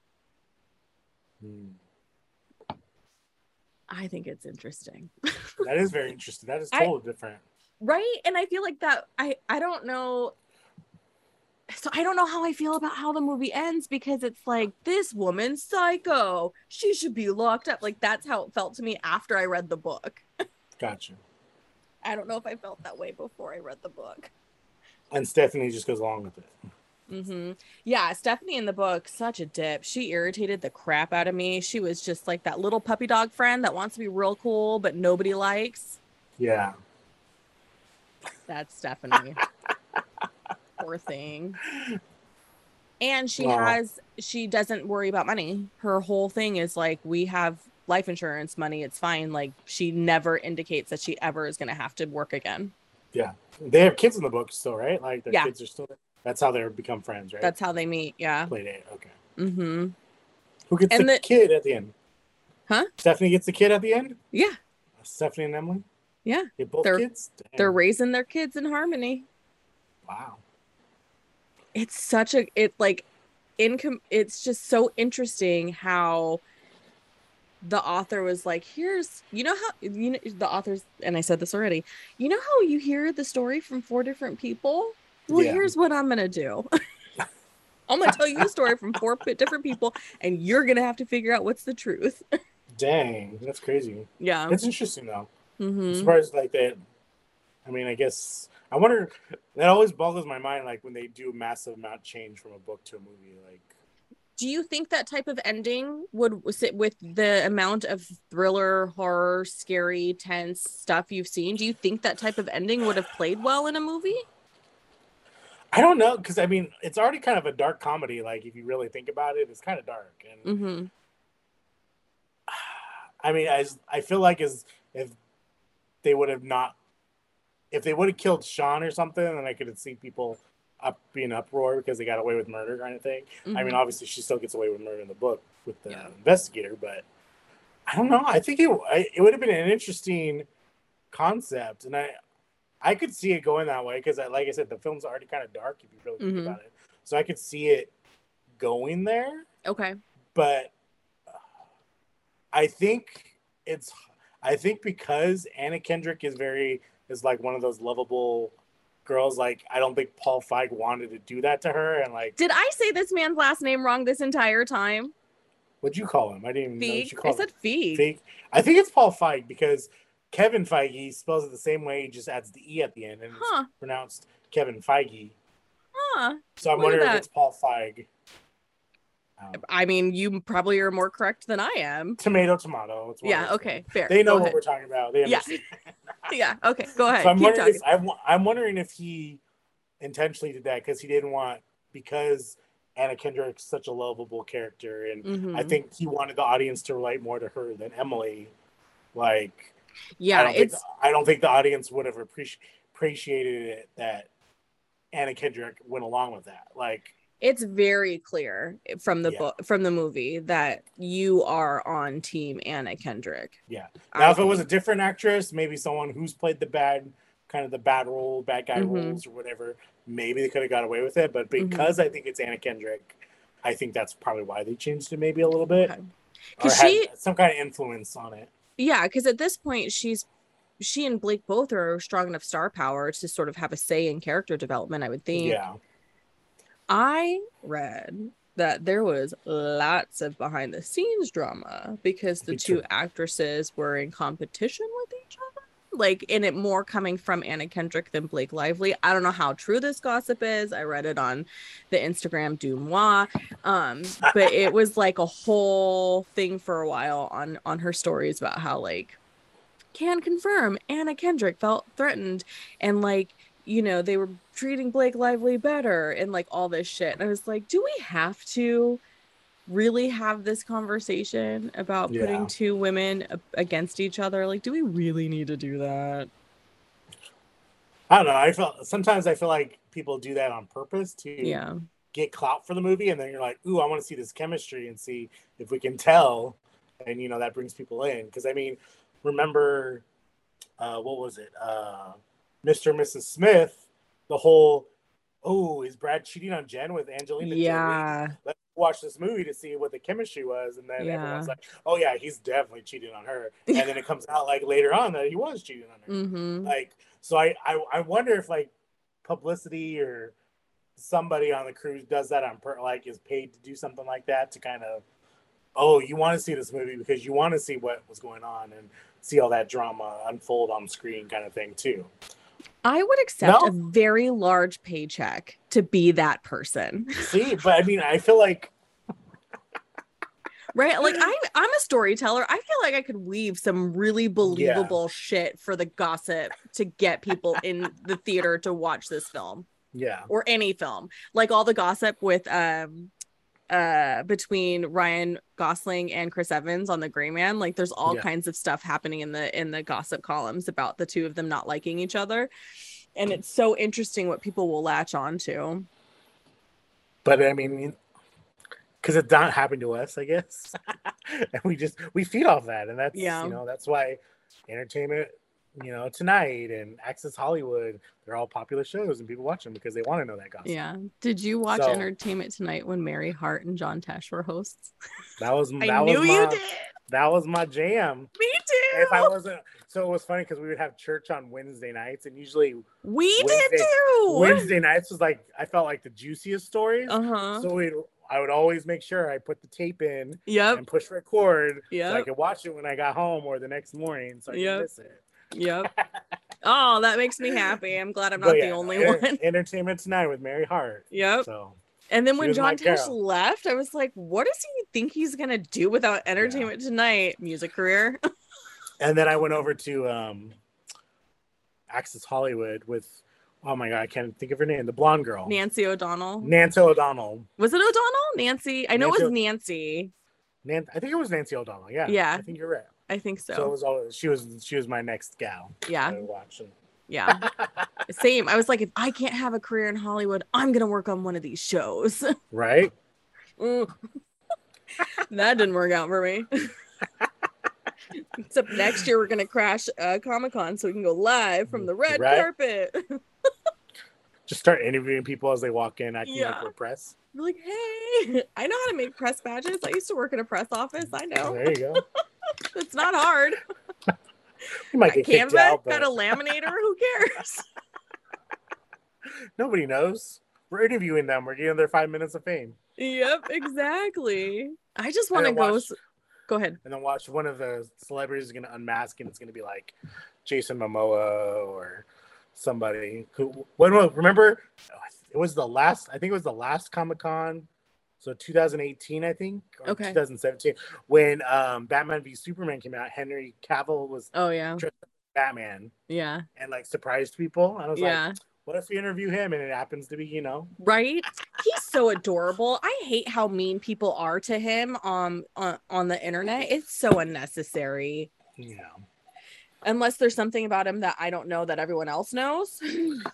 I think it's interesting. That is very interesting. That is totally different. Right? And I feel like that, I don't know. So I don't know how I feel about how the movie ends, because it's like, this woman's psycho. She should be locked up. Like, that's how it felt to me after I read the book. Gotcha. I don't know if I felt that way before I read the book. And Stephanie just goes along with it. Mm-hmm. Yeah, Stephanie in the book, such a dip. She irritated the crap out of me. She was just like that little puppy dog friend that wants to be real cool, but nobody likes. Yeah. That's Stephanie. Poor thing. And she doesn't worry about money. Her whole thing is like, we have life insurance money. It's fine. Like, she never indicates that she ever is going to have to work again. Yeah. They have kids in the book still, right? Like, their kids are still... That's how they become friends, right? That's how they meet, yeah. Playdate, okay. Mm-hmm. Who gets the kid at the end? Huh? Stephanie gets the kid at the end? Yeah. Stephanie and Emily? Yeah. They both kids? Dang. They're raising their kids in harmony. Wow. It's such a... It's just so interesting how... The author was like, the authors, and I said this already, you know how you hear the story from four different people? Well, here's what I'm going to do. I'm going to tell you a story from four different people, and you're going to have to figure out what's the truth. Dang, that's crazy. Yeah. That's interesting, though. Mm-hmm. As far as like that, I mean, I guess, I wonder, that always boggles my mind, like when they do a massive amount of change from a book to a movie, like. Do you think that type of ending would sit with the amount of thriller, horror, scary, tense stuff you've seen? Do you think that type of ending would have played well in a movie? I don't know, because I mean, it's already kind of a dark comedy. Like, if you really think about it, it's kind of dark. And mm-hmm. I mean, I feel like if they would have killed Sean or something, then I could have seen people. Be an uproar because they got away with murder kind of thing. Mm-hmm. I mean, obviously she still gets away with murder in the book with the investigator, but I don't know. I think it would have been an interesting concept, and I could see it going that way because, like I said, the film's already kind of dark if you really think about it. So I could see it going there. Okay, but I think because Anna Kendrick is like one of those lovable girls, like, I don't think Paul Feig wanted to do that to her. And like, did I say this man's last name wrong this entire time? What'd you call him? I didn't even know what you called him. I said Feig. Feig. I think it's Paul Feig because Kevin Feige spells it the same way. He just adds the E at the end, and it's pronounced Kevin Feige. So I'm wondering if it's Paul Feig. I mean, you probably are more correct than I am. Tomato. It's okay, fair. They know what we're talking about. They understand. Yeah, okay, go ahead. So I'm wondering if he intentionally did that because Anna Kendrick's such a lovable character, and I think he wanted the audience to relate more to her than Emily. Like, yeah, I don't think the audience would have appreciated it that Anna Kendrick went along with that. Like, it's very clear from the book, from the movie, that you are on team Anna Kendrick. Yeah. Now, if it was a different actress, maybe someone who's played the bad guy roles or whatever, maybe they could have got away with it. But because I think it's Anna Kendrick, I think that's probably why they changed it maybe a little bit. Because she had some kind of influence on it. Yeah, because at this point, she's she and Blake both are strong enough star power to sort of have a say in character development, I would think. Yeah. I read that there was lots of behind the scenes drama because the two actresses were in competition with each other. Like, in it more coming from Anna Kendrick than Blake Lively. I don't know how true this gossip is. I read it on the Instagram Du Moi. But it was like a whole thing for a while on her stories about how, like, can confirm Anna Kendrick felt threatened and, like, you know, they were treating Blake Lively better and, like, all this shit. And I was like, do we have to really have this conversation about putting two women against each other? Like, do we really need to do that? I don't know. Sometimes I feel like people do that on purpose to get clout for the movie. And then you're like, ooh, I want to see this chemistry and see if we can tell. And, you know, that brings people in. Because, I mean, remember, what was it? Mr. and Mrs. Smith, the whole, oh, is Brad cheating on Jen with Angelina? Yeah. Jolie? Let's watch this movie to see what the chemistry was. And then everyone's like, oh, yeah, he's definitely cheating on her. And then it comes out, like, later on that he was cheating on her. Mm-hmm. Like, so I wonder if, like, publicity or somebody on the crew does that on, like, is paid to do something like that to kind of, oh, you want to see this movie because you want to see what was going on and see all that drama unfold on screen kind of thing, too. I would accept a very large paycheck to be that person. See, but I mean, I feel like... Right? Like, I'm a storyteller. I feel like I could weave some really believable shit for the gossip to get people in the theater to watch this film. Yeah. Or any film. Like, all the gossip with... between Ryan Gosling and Chris Evans on The Gray Man, like there's all kinds of stuff happening in the gossip columns about the two of them not liking each other, and it's so interesting what people will latch on to. But I mean, because it not happened to us, I guess, and we feed off that, and that's you know, that's why Entertainment, you know, Tonight and Access Hollywood, they're all popular shows and people watch them because they want to know that gossip. Yeah. Did you watch Entertainment Tonight when Mary Hart and John Tesh were hosts? That was my jam. Me too. If I wasn't, so it was funny because we would have church on Wednesday nights, and usually Wednesday nights was like, I felt like the juiciest stories. So I would always make sure I put the tape in and push record so I could watch it when I got home or the next morning so I could miss it. Yep. Oh, that makes me happy. I'm glad I'm not the only one. Entertainment Tonight with Mary Hart. Yep. So, and then when John Tesh left, I was like, what does he think he's going to do without Entertainment Tonight? Music career. And then I went over to Access Hollywood with, oh my God, I can't think of her name. The blonde girl. Nancy O'Donnell. Was it O'Donnell? Nancy? I know it was Nancy. I think it was Nancy O'Donnell. Yeah. Yeah. I think you're right. I think so. So it was always, she was my next gal. Yeah. Yeah. Same. I was like, if I can't have a career in Hollywood, I'm going to work on one of these shows. Right? That didn't work out for me. Except next year we're going to crash Comic-Con so we can go live from the red carpet. Just start interviewing people as they walk in, acting like we're press. You're like, hey, I know how to make press badges. I used to work in a press office. I know. There you go. It's not hard. You might get kicked out, but... Got a laminator. Who cares? Nobody knows. We're interviewing them. We're getting their 5 minutes of fame. Yep, exactly. I just want to go. Go ahead. And then watch one of the celebrities is going to unmask, and it's going to be like Jason Momoa or somebody who. Remember, it was the last. I think it was the last Comic-Con. So 2018, I think, or 2017, when Batman v Superman came out, Henry Cavill was Batman. Yeah. And, like, surprised people. And I was like, what if we interview him? And it happens to be, you know. Right? He's so adorable. I hate how mean people are to him on the internet. It's so unnecessary. Yeah. Unless there's something about him that I don't know that everyone else knows.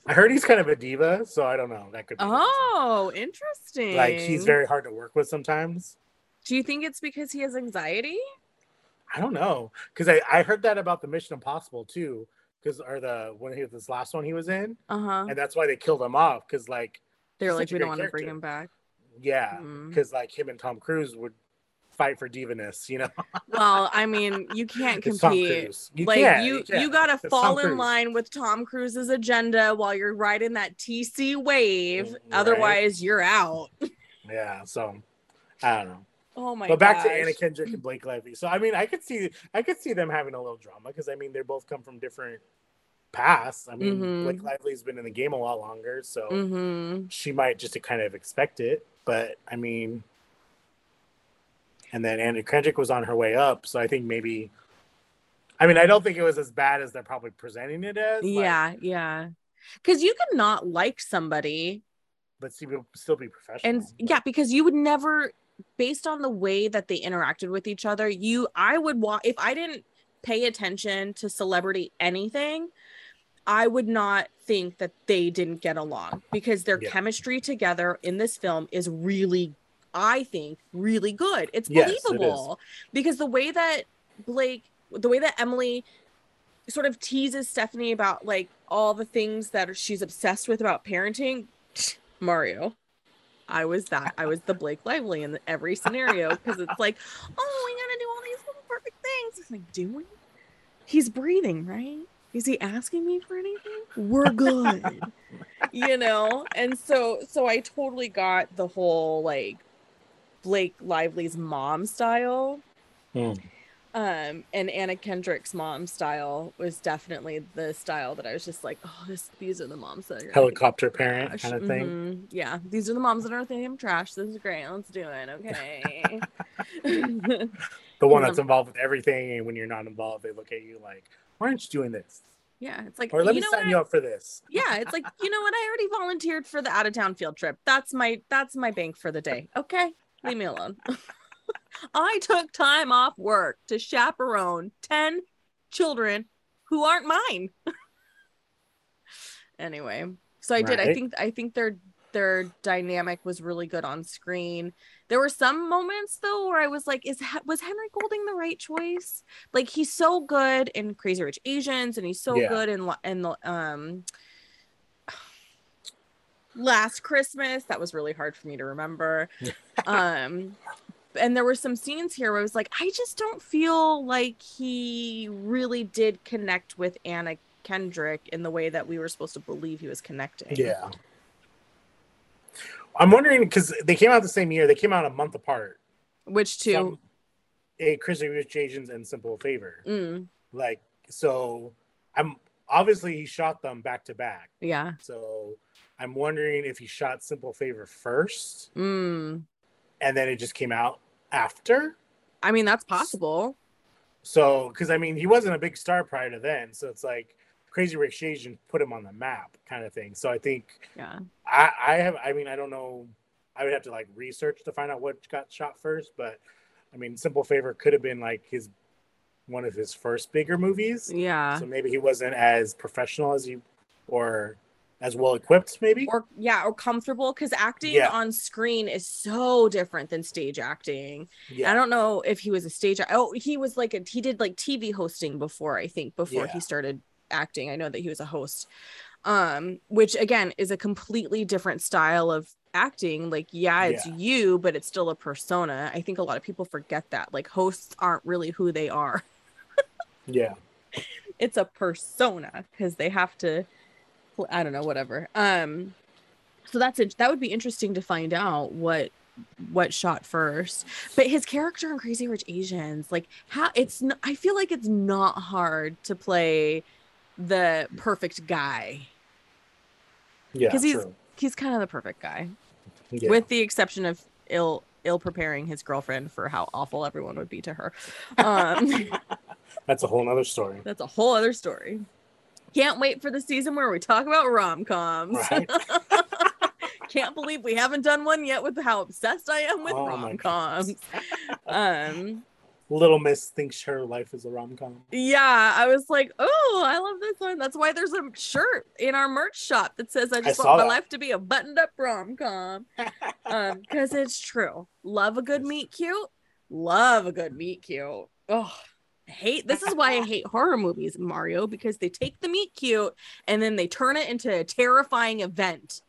I heard he's kind of a diva, so I don't know. That could be. Oh, interesting. Like, he's very hard to work with sometimes. Do you think it's because he has anxiety? I don't know. Because I heard that about the Mission Impossible, too. This last one he was in. And that's why they killed him off. Because, like, they're like, we don't want to bring him back. Yeah. Because, like, him and Tom Cruise would fight for divaness, you know? Well, I mean, you can't compete. You gotta fall in line with Tom Cruise's agenda while you're riding that TC wave. Right. Otherwise, you're out. Yeah, so I don't know. Oh my god. But back to Anna Kendrick and Blake Lively. So I mean, I could see them having a little drama because I mean they both come from different pasts. I mean, Blake Lively's been in the game a lot longer, so she might just kind of expect it. But I mean, and then Anna Kendrick was on her way up, so I think maybe. I mean, I don't think it was as bad as they're probably presenting it as. Yeah. Because you could not like somebody, but still be professional. And yeah, because you would never. Based on the way that they interacted with each other, I would watch, if I didn't pay attention to celebrity anything, I would not think that they didn't get along, because their chemistry together in this film is really, I think, really good. It's believable, because the way that Emily sort of teases Stephanie about like all the things that she's obsessed with about parenting, Mario. I was the Blake Lively in every scenario, because it's like, oh, we gotta do all these little perfect things. It's like, do we? He's breathing, right? Is he asking me for anything? We're good, you know. And so I totally got the whole like Blake Lively's mom style, and Anna Kendrick's mom style was definitely the style that I was just like, oh, these are the moms that are helicopter parent trash. Kind of thing. Yeah, these are the moms that are thinking I'm trash. This is great. Let's do it. Okay. The one that's involved with everything, and when you're not involved, they look at you like, why aren't you doing this? Yeah, it's like, or let me sign you up for this. Yeah, it's like, you know what? I already volunteered for the out of town field trip. That's my bank for the day. Okay, leave me alone. I took time off work to chaperone 10 children who aren't mine. Anyway, so I did. I think their dynamic was really good on screen. There were some moments though where I was like, was Henry Golding the right choice? Like, he's so good in Crazy Rich Asians, and he's so good in the Last Christmas. That was really hard for me to remember. And there were some scenes here where I was like, I just don't feel like he really did connect with Anna Kendrick in the way that we were supposed to believe he was connecting. Yeah. I'm wondering, because they came out the same year. They came out a month apart. Which two? Crazy Rich Asians and Simple Favor. Like, so I'm obviously he shot them back to back. Yeah. So I'm wondering if he shot Simple Favor first. And then it just came out after. I mean, that's possible. So, because I mean, he wasn't a big star prior to then. So it's like Crazy Rich Asians put him on the map kind of thing. So I think, I don't know. I would have to like research to find out what got shot first. But I mean, Simple Favor could have been like one of his first bigger movies. Yeah. So maybe he wasn't as professional as as well equipped, maybe, or comfortable, because acting on screen is so different than stage acting. Yeah. I don't know if he was a stage. Oh, he was like he did like TV hosting before he started acting. I know that he was a host, which again is a completely different style of acting. Like, it's you, but it's still a persona. I think a lot of people forget that. Like, hosts aren't really who they are. Yeah, it's a persona because they have to. I don't know, whatever. So that's it. That would be interesting to find out what shot first. But his character in Crazy Rich Asians, like, how I feel like it's not hard to play the perfect guy. Yeah, because he's kind of the perfect guy, with the exception of ill preparing his girlfriend for how awful everyone would be to her. That's a whole other story. Can't wait for the season where we talk about rom-coms. Right? Can't believe we haven't done one yet with how obsessed I am with rom-coms. Little Miss thinks her life is a rom-com. Yeah, I was like, oh, I love this one. That's why there's a shirt in our merch shop that says, I want my life to be a buttoned-up rom-com. Because it's true. Love a good meet-cute. Oh. This is why I hate horror movies, Mario, because they take the meet cute and then they turn it into a terrifying event.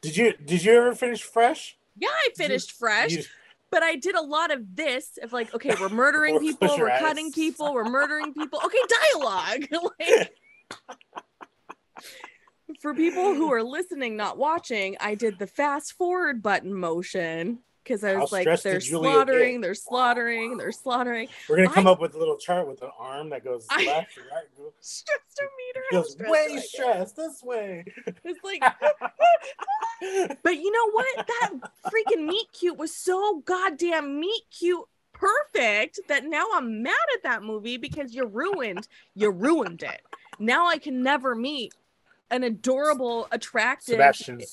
Did you ever finish Fresh? Yeah, I finished Fresh. But I did a lot of this of like, okay, we're murdering people, we're cutting people, we're murdering people. Okay, dialogue. Like, for people who are listening, not watching, I did the fast forward button motion because I was like, they're slaughtering. We're going to come up with a little chart with an arm that goes left and right. Stress-o-meter. Goes way stressed this way. It's like... But you know what? That freaking meet cute was so goddamn meet cute perfect that now I'm mad at that movie because you ruined it. Now I can never meet an adorable, attractive,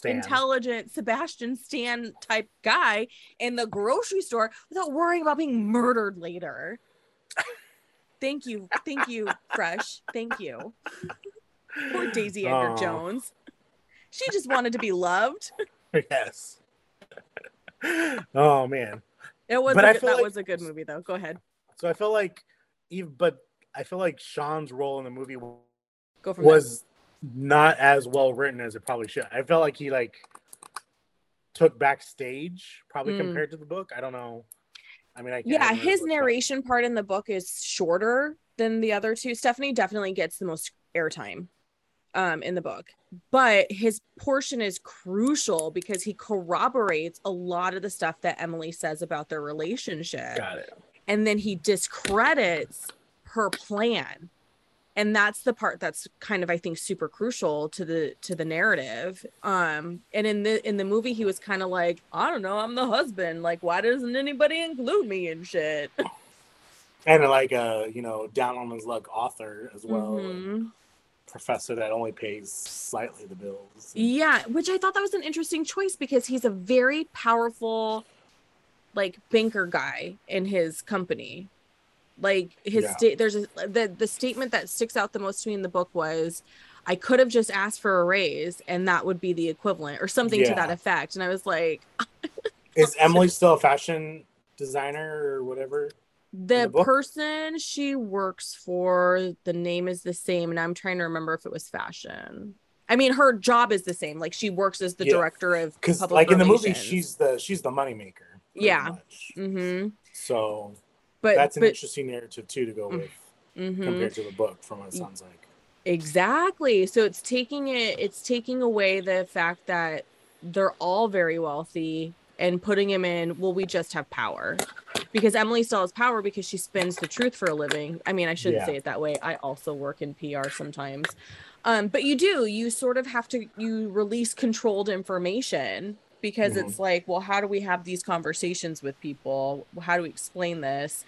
intelligent Sebastian Stan type guy in the grocery store without worrying about being murdered later. Thank you, Fresh. Thank you. Poor Daisy Edgar-Jones. She just wanted to be loved. Yes. Oh man. That was a good movie though. Go ahead. So I feel like Sean's role in the movie was not as well written as it probably should. I felt like he took backstage probably compared to the book. I don't know. I mean, his narration part in the book is shorter than the other two. Stephanie definitely gets the most airtime in the book, but his portion is crucial because he corroborates a lot of the stuff that Emily says about their relationship. Got it. And then he discredits her plan, and that's the part that's kind of, I think, super crucial to the narrative. And in the movie he was kind of like, I don't know, I'm the husband, like, why doesn't anybody include me and shit, and like down on his luck author as well. Mm-hmm. Professor that only pays slightly the bills. Yeah, which I thought that was an interesting choice because he's a very powerful banker guy in his company. The statement that sticks out the most to me in the book was, I could have just asked for a raise and that would be the equivalent or something to that effect. And I was like, is Emily still a fashion designer or whatever? The person she works for, the name is the same, and I'm trying to remember if it was fashion. I mean, her job is the same. Like, she works as the director of public relations. Like in the movie, she's the moneymaker. Yeah. Mm-hmm. So, that's an interesting narrative too to go with compared to the book, from what it sounds like. Exactly. So it's taking away the fact that they're all very wealthy and putting him in, well, we just have power. Because Emily still has power because she spins the truth for a living. I mean, I shouldn't say it that way. I also work in PR sometimes. But you sort of have to, you release controlled information because it's like, well, how do we have these conversations with people? How do we explain this?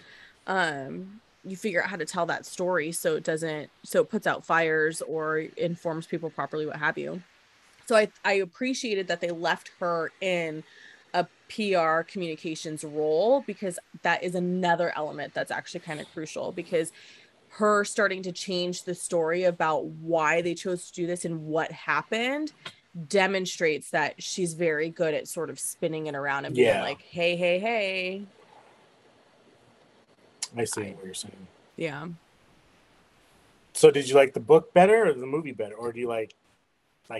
You figure out how to tell that story so it puts out fires or informs people properly, what have you. So I appreciated that they left her in a PR communications role because that is another element that's actually kind of crucial, because her starting to change the story about why they chose to do this and what happened demonstrates that she's very good at sort of spinning it around and being like, hey. I see what you're saying. Yeah. So did you like the book better or the movie better? Or do you like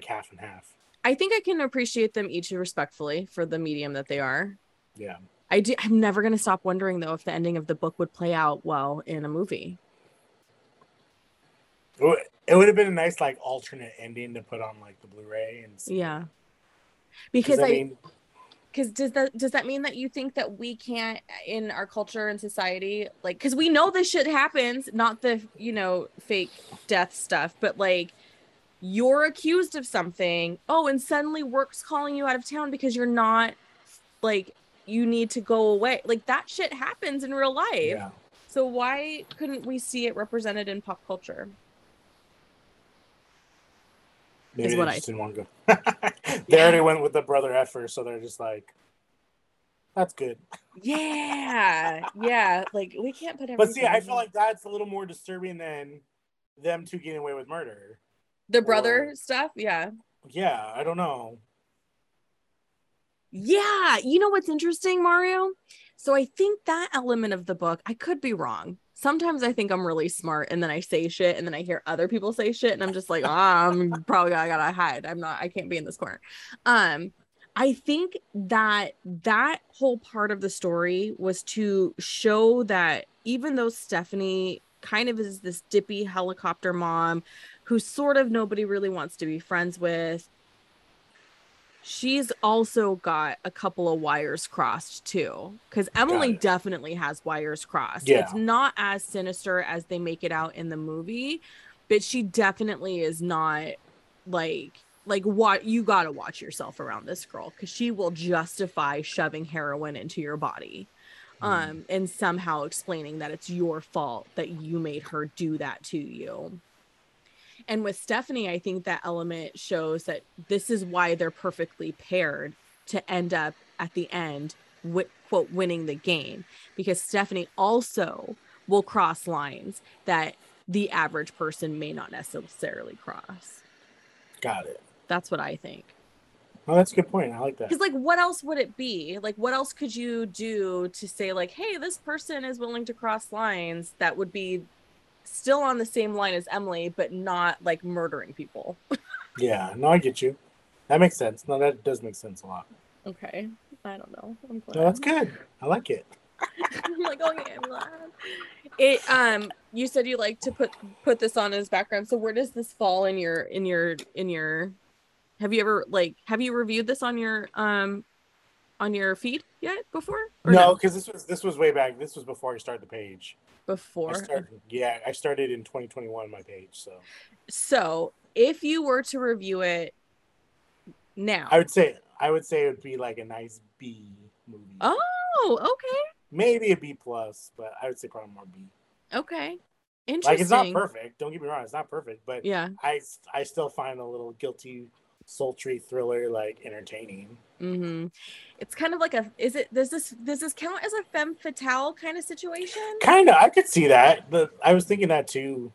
half and half? I think I can appreciate them each respectfully for the medium that they are. Yeah. I do. I'm never going to stop wondering, though, if the ending of the book would play out well in a movie. It would have been a nice, alternate ending to put on, the Blu-ray. And stuff. Yeah. Because does that mean that you think that we can't, in our culture and society, because we know this shit happens, not the, fake death stuff, but, you're accused of something. Oh, and suddenly work's calling you out of town because you're not you need to go away. That shit happens in real life. Yeah. So why couldn't we see it represented in pop culture? Maybe is what I didn't want to go. They already went with the brother effort, so they're just like, that's good. Yeah. Yeah. We can't put everything. But see, I feel like that's a little more disturbing than them two getting away with murder. The brother stuff? Yeah. Yeah, I don't know. Yeah. You know what's interesting, Mario? So I think that element of the book, I could be wrong. Sometimes I think I'm really smart and then I say shit and then I hear other people say shit and I'm just like, I gotta hide. I can't be in this corner. I think that that whole part of the story was to show that even though Stephanie kind of is this dippy helicopter mom who sort of nobody really wants to be friends with, she's also got a couple of wires crossed too, because Emily definitely has wires crossed. Yeah. It's not as sinister as they make it out in the movie, but she definitely is not like what you got to watch yourself around this girl, because she will justify shoving heroin into your body and somehow explaining that it's your fault that you made her do that to you. And with Stephanie, I think that element shows that this is why they're perfectly paired to end up at the end with, quote, winning the game, because Stephanie also will cross lines that the average person may not necessarily cross. Got it. That's what I think. Oh, that's a good point. I like that. Because, like, what else would it be? Like, what else could you do to say, like, hey, this person is willing to cross lines that would be still on the same line as Emily, but not, like, murdering people? Yeah. No, I get you. That makes sense. No, that does make sense a lot. Okay. I don't know. I'm glad. No, that's good. I like it. I'm like, oh, yeah, I'm glad. It, you said you like to put this on as background. So where does this fall in your have you ever, like, have you reviewed this on your feed yet before? No, because this was way back. This was before I started the page. I started in 2021 my page. So if you were to review it now, I would say it would be like a nice B movie. Oh, okay. Maybe a B plus, but I would say probably more B. Okay. Interesting. Like, it's not perfect. Don't get me wrong. It's not perfect, but yeah, I still find a little guilty, sultry thriller, like, entertaining. Mm-hmm. It's kind of like a, does this count as a femme fatale kind of situation? Kind of. I could see that. But I was thinking that too.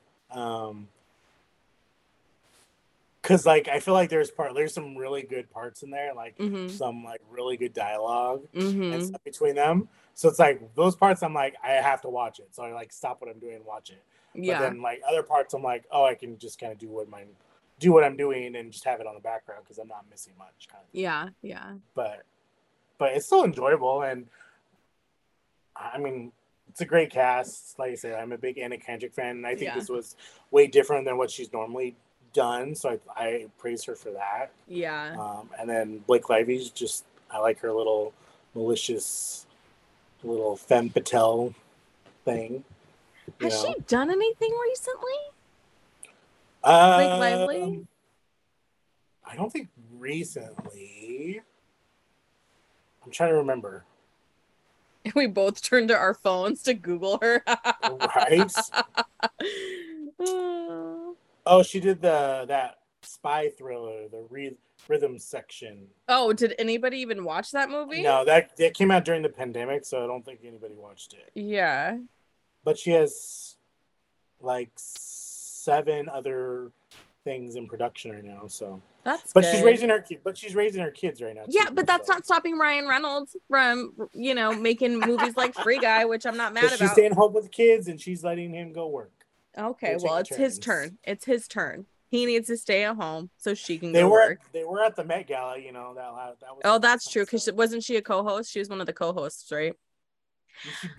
Cause, like, I feel like there's some really good parts in there, like some, like, really good dialogue and stuff between them. So it's like those parts I'm like, I have to watch it. So I, like, stop what I'm doing and watch it. Yeah. But then, like, other parts I'm like, oh, I can just kind of do what I'm doing and just have it on the background because I'm not missing much. Kind of. Yeah, yeah. But it's still enjoyable, and I mean, it's a great cast. Like I said, I'm a big Anna Kendrick fan, and I think this was way different than what she's normally done. So I praise her for that. Yeah. And then Blake Lively's just, I like her little malicious little femme fatale thing. Has she done anything recently? Blake Lively? I don't think recently. I'm trying to remember. And we both turned to our phones to Google her. Right? Oh, she did that spy thriller, the Rhythm Section. Oh, did anybody even watch that movie? No, that came out during the pandemic, so I don't think anybody watched it. Yeah. But she has, like, 7 other things in production right now, so that's good. She's raising her kids right now. Yeah, too, but that's not stopping Ryan Reynolds from, you know, making movies like Free Guy, which I'm not mad about. She's staying home with the kids, and she's letting him go work. Okay, well, it's his turn. He needs to stay at home so she can go work. They were at the Met Gala, you know. That was. Oh, that's true, because wasn't she a co-host? She was one of the co-hosts, right?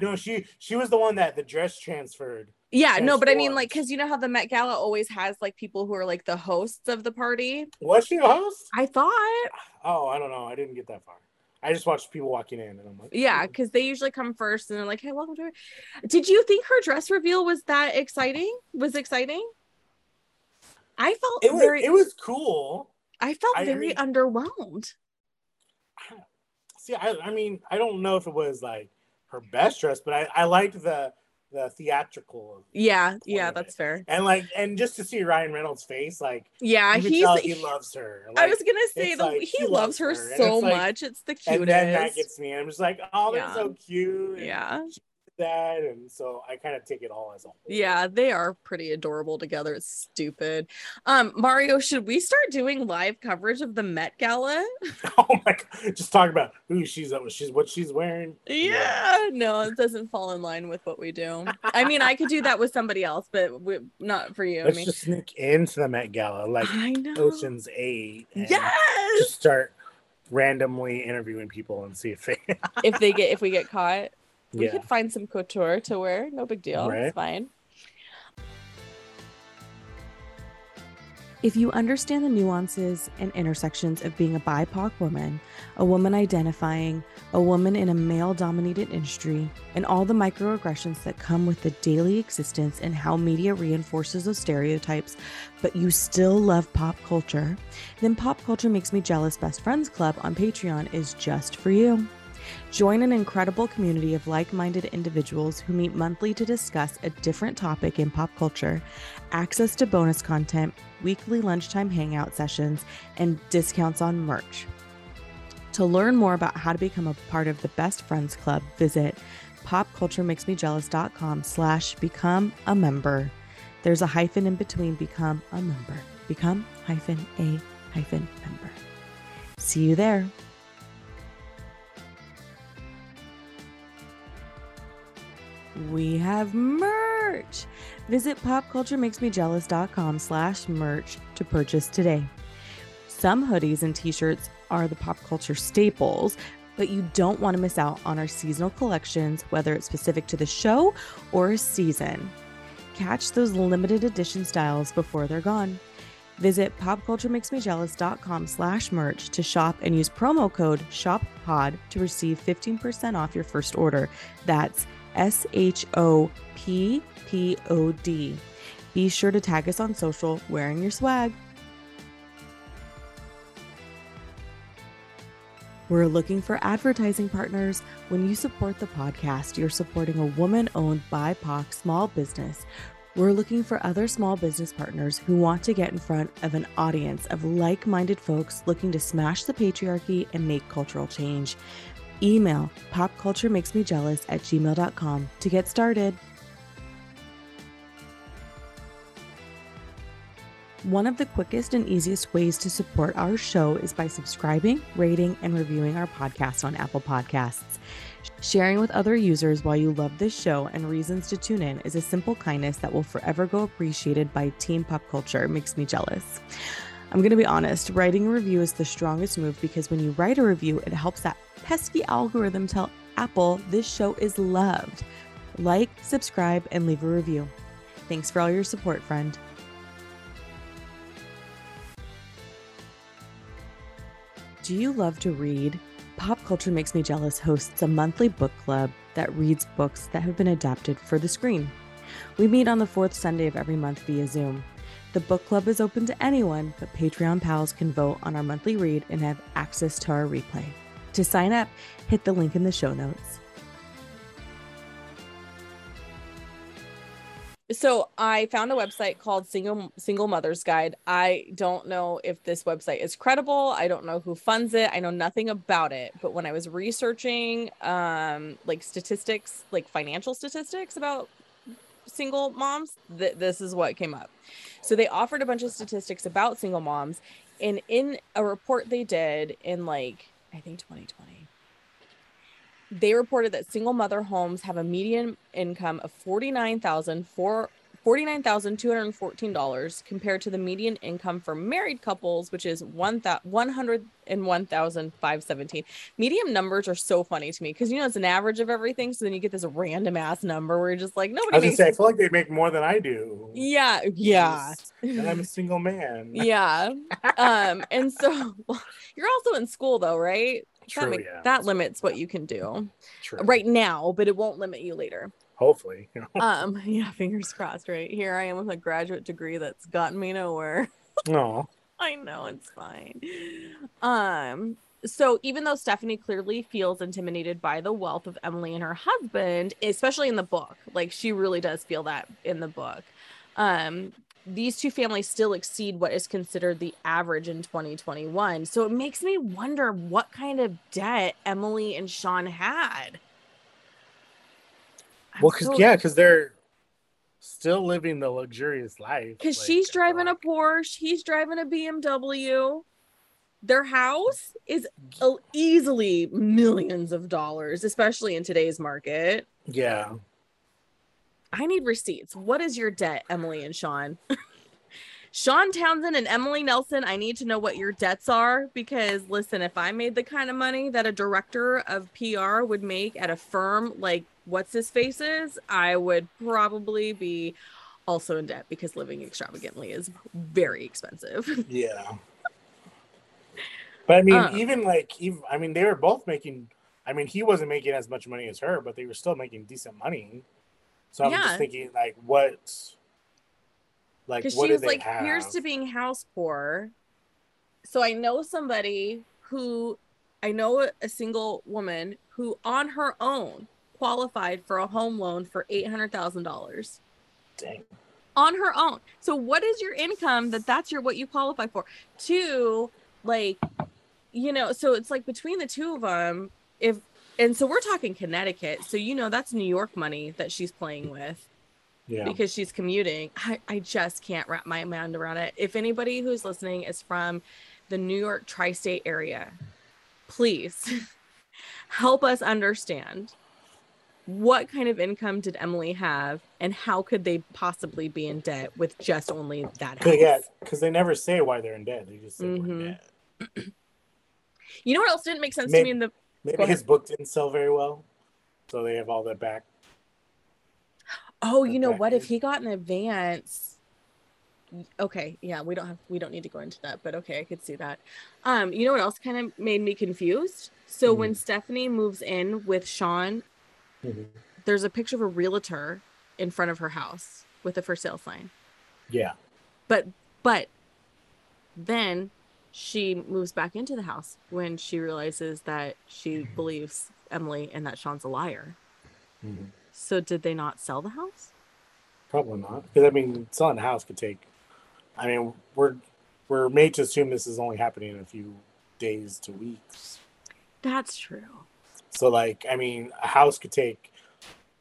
No, she was the one that the dress transferred. Yeah, no, but I mean, like, because you know how the Met Gala always has, like, people who are, like, the hosts of the party? Was she a host? I thought. Oh, I don't know. I didn't get that far. I just watched people walking in, and I'm like... Yeah, because they usually come first, and they're like, hey, welcome to her. Did you think her dress reveal was that exciting? Was exciting? I felt It was cool. I felt very underwhelmed. See, I mean, I don't know if it was, like, her best dress, but I liked the theatrical. Yeah, that's fair. And, like, and just to see Ryan Reynolds' face, like, yeah, he loves her. Like, I was gonna say he loves her so much. It's the cutest. And then that gets me. And I'm just like, oh, they're so cute. And and so I kind of take it all as a whole. Yeah, they are pretty adorable together. It's stupid. Mario, should we start doing live coverage of the Met Gala? Oh my god, just talk about who what she's wearing. Yeah, no, it doesn't fall in line with what we do. I mean, I could do that with somebody else, but not for you. Let's just sneak into the Met Gala, like Ocean's 8. Yes, just start randomly interviewing people and see if they if we get caught. We could find some couture to wear. No big deal. Right? It's fine. If you understand the nuances and intersections of being a BIPOC woman, a woman identifying, a woman in a male-dominated industry, and all the microaggressions that come with the daily existence and how media reinforces those stereotypes, but you still love pop culture, then Pop Culture Makes Me Jealous Best Friends Club on Patreon is just for you. Join an incredible community of like-minded individuals who meet monthly to discuss a different topic in pop culture, access to bonus content, weekly lunchtime hangout sessions, and discounts on merch. To learn more about how to become a part of the Best Friends Club, visit popculturemakesmejealous.com/become a member. There's a hyphen in between become a member. Become hyphen a hyphen member. See you there. We have merch. Visit popculturemakesmejealous.com/merch to purchase today. Some hoodies and t-shirts are the pop culture staples, but you don't want to miss out on our seasonal collections, whether it's specific to the show or a season. Catch those limited edition styles before they're gone. Visit popculturemakesmejealous.com/merch to shop and use promo code SHOPPOD to receive 15% off your first order. That's SHOPPOD. Be sure to tag us on social wearing your swag. We're looking for advertising partners. When you support the podcast, you're supporting a woman-owned BIPOC small business. We're looking for other small business partners who want to get in front of an audience of like-minded folks looking to smash the patriarchy and make cultural change. Email popculturemakesmejealous@gmail.com to get started. One of the quickest and easiest ways to support our show is by subscribing, rating, and reviewing our podcast on Apple Podcasts. Sharing with other users why you love this show and reasons to tune in is a simple kindness that will forever go appreciated by Team Pop Culture Makes Me Jealous. I'm going to be honest, writing a review is the strongest move because when you write a review, it helps that pesky algorithm tell Apple this show is loved. Like, subscribe, and leave a review. Thanks for all your support, friend. Do you love to read? Pop Culture Makes Me Jealous hosts a monthly book club that reads books that have been adapted for the screen. We meet on the fourth Sunday of every month via Zoom. The book club is open to anyone, but Patreon pals can vote on our monthly read and have access to our replay. To sign up, hit the link in the show notes. So I found a website called Single Mother's Guide. I don't know if this website is credible. I don't know who funds it. I know nothing about it. But when I was researching statistics, like financial statistics about single moms, this is what came up. So they offered a bunch of statistics about single moms, and in a report they did in 2020, they reported that single mother homes have a median income of $49,214 compared to the median income for married couples, which is $101,517. Median numbers are so funny to me because, it's an average of everything. So then you get this random ass number where you're just like, nobody makes sense. I feel like they make more than I do. Yeah. Yeah. And I'm a single man. Yeah. And so you're also in school though, right? True, that limits what you can do right now, but it won't limit you later. Hopefully, fingers crossed, right? Here I am with a graduate degree that's gotten me nowhere. No, I know, it's fine. So even though Stephanie clearly feels intimidated by the wealth of Emily and her husband, especially in the book, she really does feel that in the book. These two families still exceed what is considered the average in 2021. So it makes me wonder what kind of debt Emily and Sean had. Well, because they're still living the luxurious life. Because she's driving a Porsche, he's driving a BMW. Their house is easily millions of dollars, especially in today's market. Yeah. I need receipts. What is your debt, Emily and Sean? Sean Townsend and Emily Nelson, I need to know what your debts are, because listen, if I made the kind of money that a director of PR would make at a firm like What's His Face is, I would probably be also in debt, because living extravagantly is very expensive. Yeah. But I mean, even they were both making, I mean, he wasn't making as much money as her, but they were still making decent money. So I'm just thinking, like, what... Like, because she was like, here's to being house poor. So I know somebody who, I know a single woman who on her own qualified for a home loan for $800,000. Dang. On her own. So what is your income that's your, what you qualify for? Two, like, you know, so it's like between the two of them, and so we're talking Connecticut. So, you know, that's New York money that she's playing with. Yeah. Because she's commuting. I just can't wrap my mind around it. If anybody who's listening is from the New York tri-state area, please help us understand what kind of income did Emily have, and how could they possibly be in debt with just only that house? Yeah, because they never say why they're in debt. They just say we're in debt. You know what else didn't make sense to me? Maybe his book didn't sell very well, so they have all that back. Oh, you know what? If he got an advance, okay, yeah, we don't need to go into that, but okay, I could see that. You know what else kind of made me confused? So when Stephanie moves in with Sean, there's a picture of a realtor in front of her house with a for sale sign. Yeah. But then she moves back into the house when she realizes that she believes Emily and that Sean's a liar. Mm-hmm. So did they not sell the house? Probably not. Because, I mean, selling a house could take... I mean, we're made to assume this is only happening in a few days to weeks. That's true. So, like, I mean, a house could take...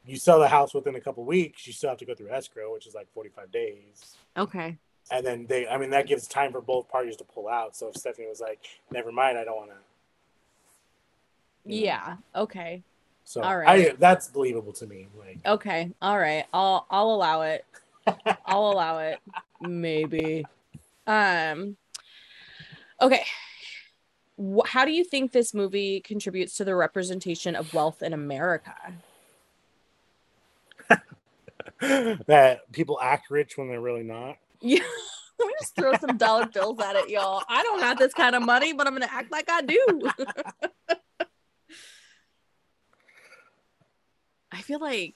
You sell the house within a couple weeks, you still have to go through escrow, which is like 45 days. Okay. And then that gives time for both parties to pull out. So if Stephanie was like, never mind, I don't want to... Yeah, okay. So all right. That's believable to me. Like, okay. All right. I'll allow it. I'll allow it. Maybe. Okay. How do you think this movie contributes to the representation of wealth in America? That people act rich when they're really not. Yeah. Let me just throw some dollar bills at it, y'all. I don't have this kind of money, but I'm going to act like I do. I feel like,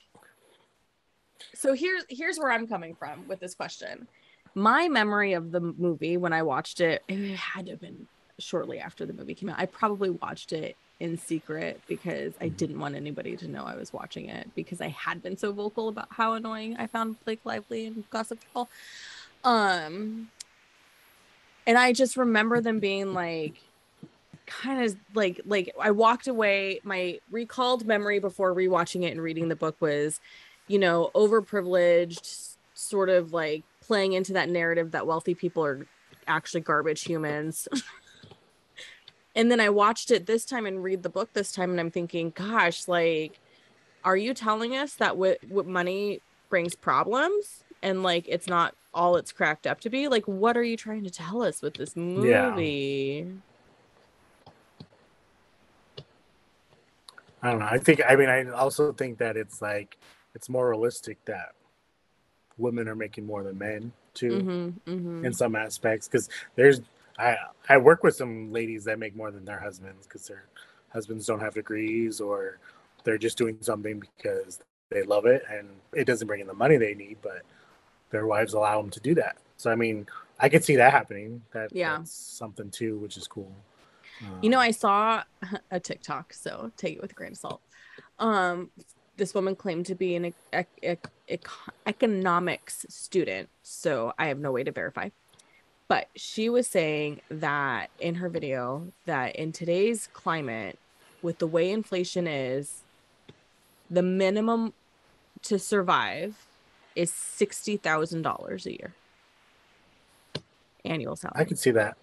so here's where I'm coming from with this question. My memory of the movie when I watched it, it had to have been shortly after the movie came out. I probably watched it in secret because I didn't want anybody to know I was watching it, because I had been so vocal about how annoying I found Blake Lively and Gossip Girl. And I just remember them being like, kind of like I walked away, my recalled memory before rewatching it and reading the book was, you know, overprivileged, sort of like playing into that narrative that wealthy people are actually garbage humans. And then I watched it this time and read the book this time, and I'm thinking, gosh, like, are you telling us that what money brings problems, and like it's not all it's cracked up to be? Like, what are you trying to tell us with this movie? Yeah. I don't know. I also think that it's like, it's more realistic that women are making more than men too, in some aspects. Cause I work with some ladies that make more than their husbands, cause their husbands don't have degrees, or they're just doing something because they love it and it doesn't bring in the money they need, but their wives allow them to do that. So, I mean, I could see that happening. That's something too, which is cool. You know, I saw a TikTok, so take it with a grain of salt. This woman claimed to be an economics student, so I have no way to verify. But she was saying that in her video that in today's climate, with the way inflation is, the minimum to survive is $60,000 a year. Annual salary. I can see that.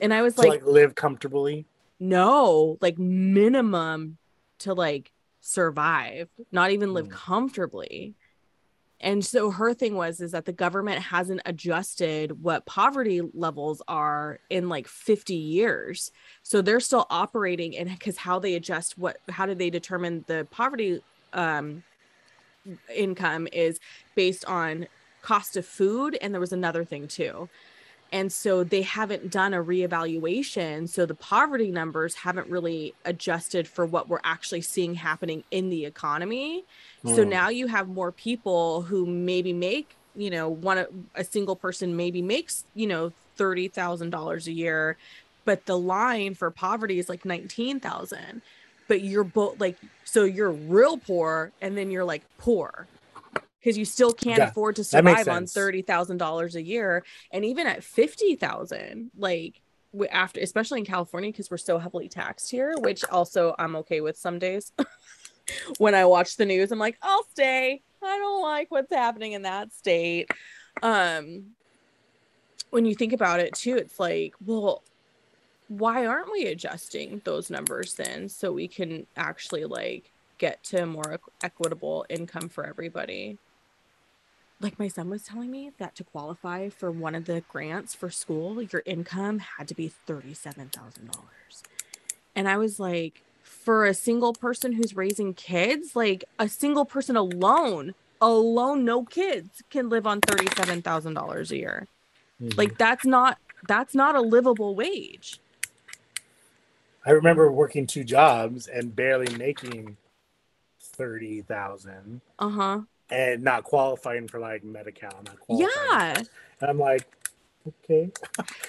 And I was like live comfortably? No, like minimum to like survive, not even live comfortably. And so her thing was, is that the government hasn't adjusted what poverty levels are in like 50 years. So they're still operating, and because how they adjust what, how do they determine the poverty income is based on cost of food. And there was another thing too. And so they haven't done a reevaluation. So the poverty numbers haven't really adjusted for what we're actually seeing happening in the economy. Mm. So now you have more people who maybe make, you know, a single person maybe makes, you know, $30,000 a year, but the line for poverty is like 19,000, but you're both like, so you're real poor. And then you're like poor, because you still can't afford to survive on $30,000 a year. And even at $50,000, like after, especially in California, because we're so heavily taxed here, which also I'm okay with some days. When I watch the news, I'm like, I'll stay. I don't like what's happening in that state. When you think about it too, it's like, well, why aren't we adjusting those numbers then? So we can actually like get to a more equitable income for everybody. Like my son was telling me that to qualify for one of the grants for school, your income had to be $37,000. And I was like, for a single person who's raising kids, like a single person alone, no kids, can live on $37,000 a year. Mm-hmm. Like that's not a livable wage. I remember working two jobs and barely making $30,000 and not qualifying for like Medi-Cal. And I'm like, okay.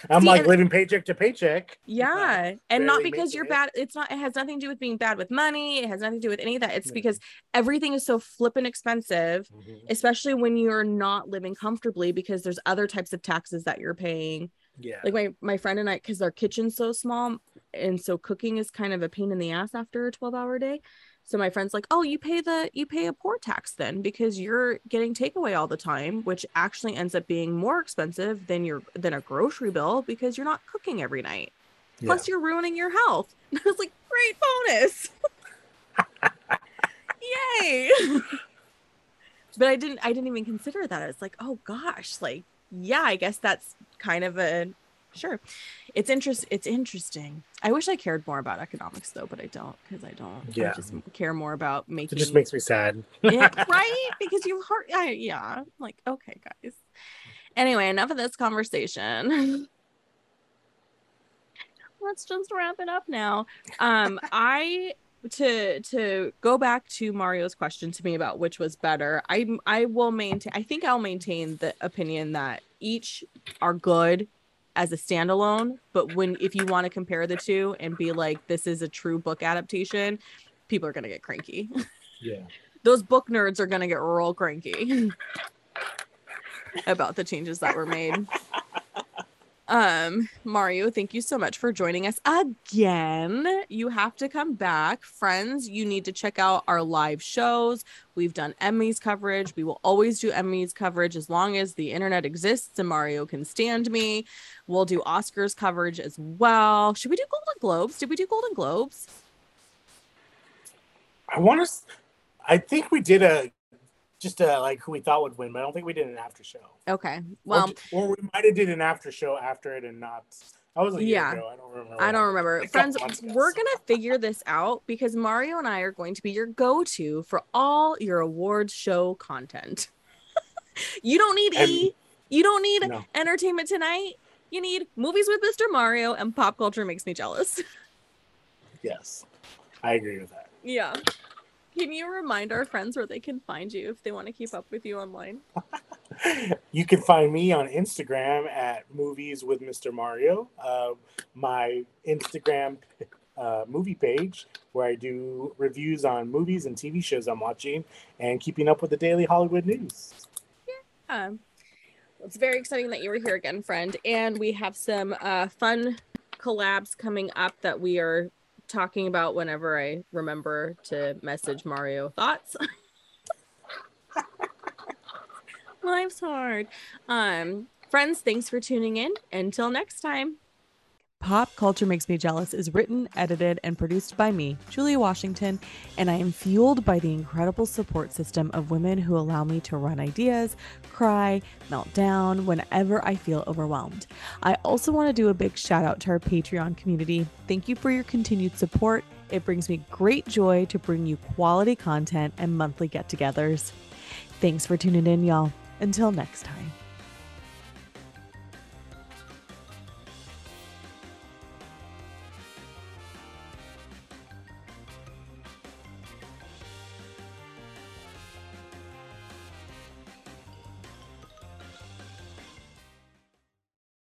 I'm living paycheck to paycheck. Yeah. And not because you're bad. It has nothing to do with being bad with money. It has nothing to do with any of that. It's because everything is so flippin' expensive, especially when you're not living comfortably, because there's other types of taxes that you're paying. Yeah. Like my friend and I, because our kitchen's so small, and so cooking is kind of a pain in the ass after a 12-hour day. So my friend's like, oh, you pay a poor tax then, because you're getting takeaway all the time, which actually ends up being more expensive than a grocery bill, because you're not cooking every night. Yeah. Plus you're ruining your health. And I was like, great bonus. Yay. But I didn't even consider that. I was like, oh gosh, like, yeah, I guess that's kind of a, sure. It's interesting. I wish I cared more about economics though, but I don't, because I don't. Yeah. I just care more about making. It just makes me sad. Yeah, right? Because you heart. Yeah. Like, okay, guys. Anyway, enough of this conversation. Let's just wrap it up now. To go back to Mario's question to me about which was better, I think I'll maintain the opinion that each are good as a standalone, but if you want to compare the two and be like, this is a true book adaptation, people are going to get cranky. Yeah. Those book nerds are going to get real cranky about the changes that were made. Mario, thank you so much for joining us again. You have to come back. Friends, you need to check out our live shows. We've done Emmys coverage. We will always do Emmys coverage as long as the internet exists and Mario can stand me. We'll do Oscars coverage as well. Should we do Golden Globes? Did we do Golden Globes? I think we did just who we thought would win, but I don't think we did an after show. Okay. Well, or we might have did an after show after it and not. That was a year ago. I don't remember. Friends, we're going to figure this out, because Mario and I are going to be your go-to for all your awards show content. You don't need You don't need Entertainment Tonight. You need Movies with Mr. Mario and Pop Culture Makes Me Jealous. Yes. I agree with that. Yeah. Can you remind our friends where they can find you if they want to keep up with you online? You can find me on Instagram at Movies with Mr. Mario. My Instagram movie page, where I do reviews on movies and TV shows I'm watching and keeping up with the daily Hollywood news. Yeah. It's very exciting that you were here again, friend. And we have some fun collabs coming up that we are talking about whenever I remember to message Mario thoughts. Life's hard. Friends, thanks for tuning in. Until next time. Pop Culture Makes Me Jealous is written, edited, and produced by me, Julia Washington, and I am fueled by the incredible support system of women who allow me to run ideas, cry, melt down whenever I feel overwhelmed. I also want to do a big shout out to our Patreon community. Thank you for your continued support. It brings me great joy to bring you quality content and monthly get-togethers. Thanks for tuning in, y'all. Until next time.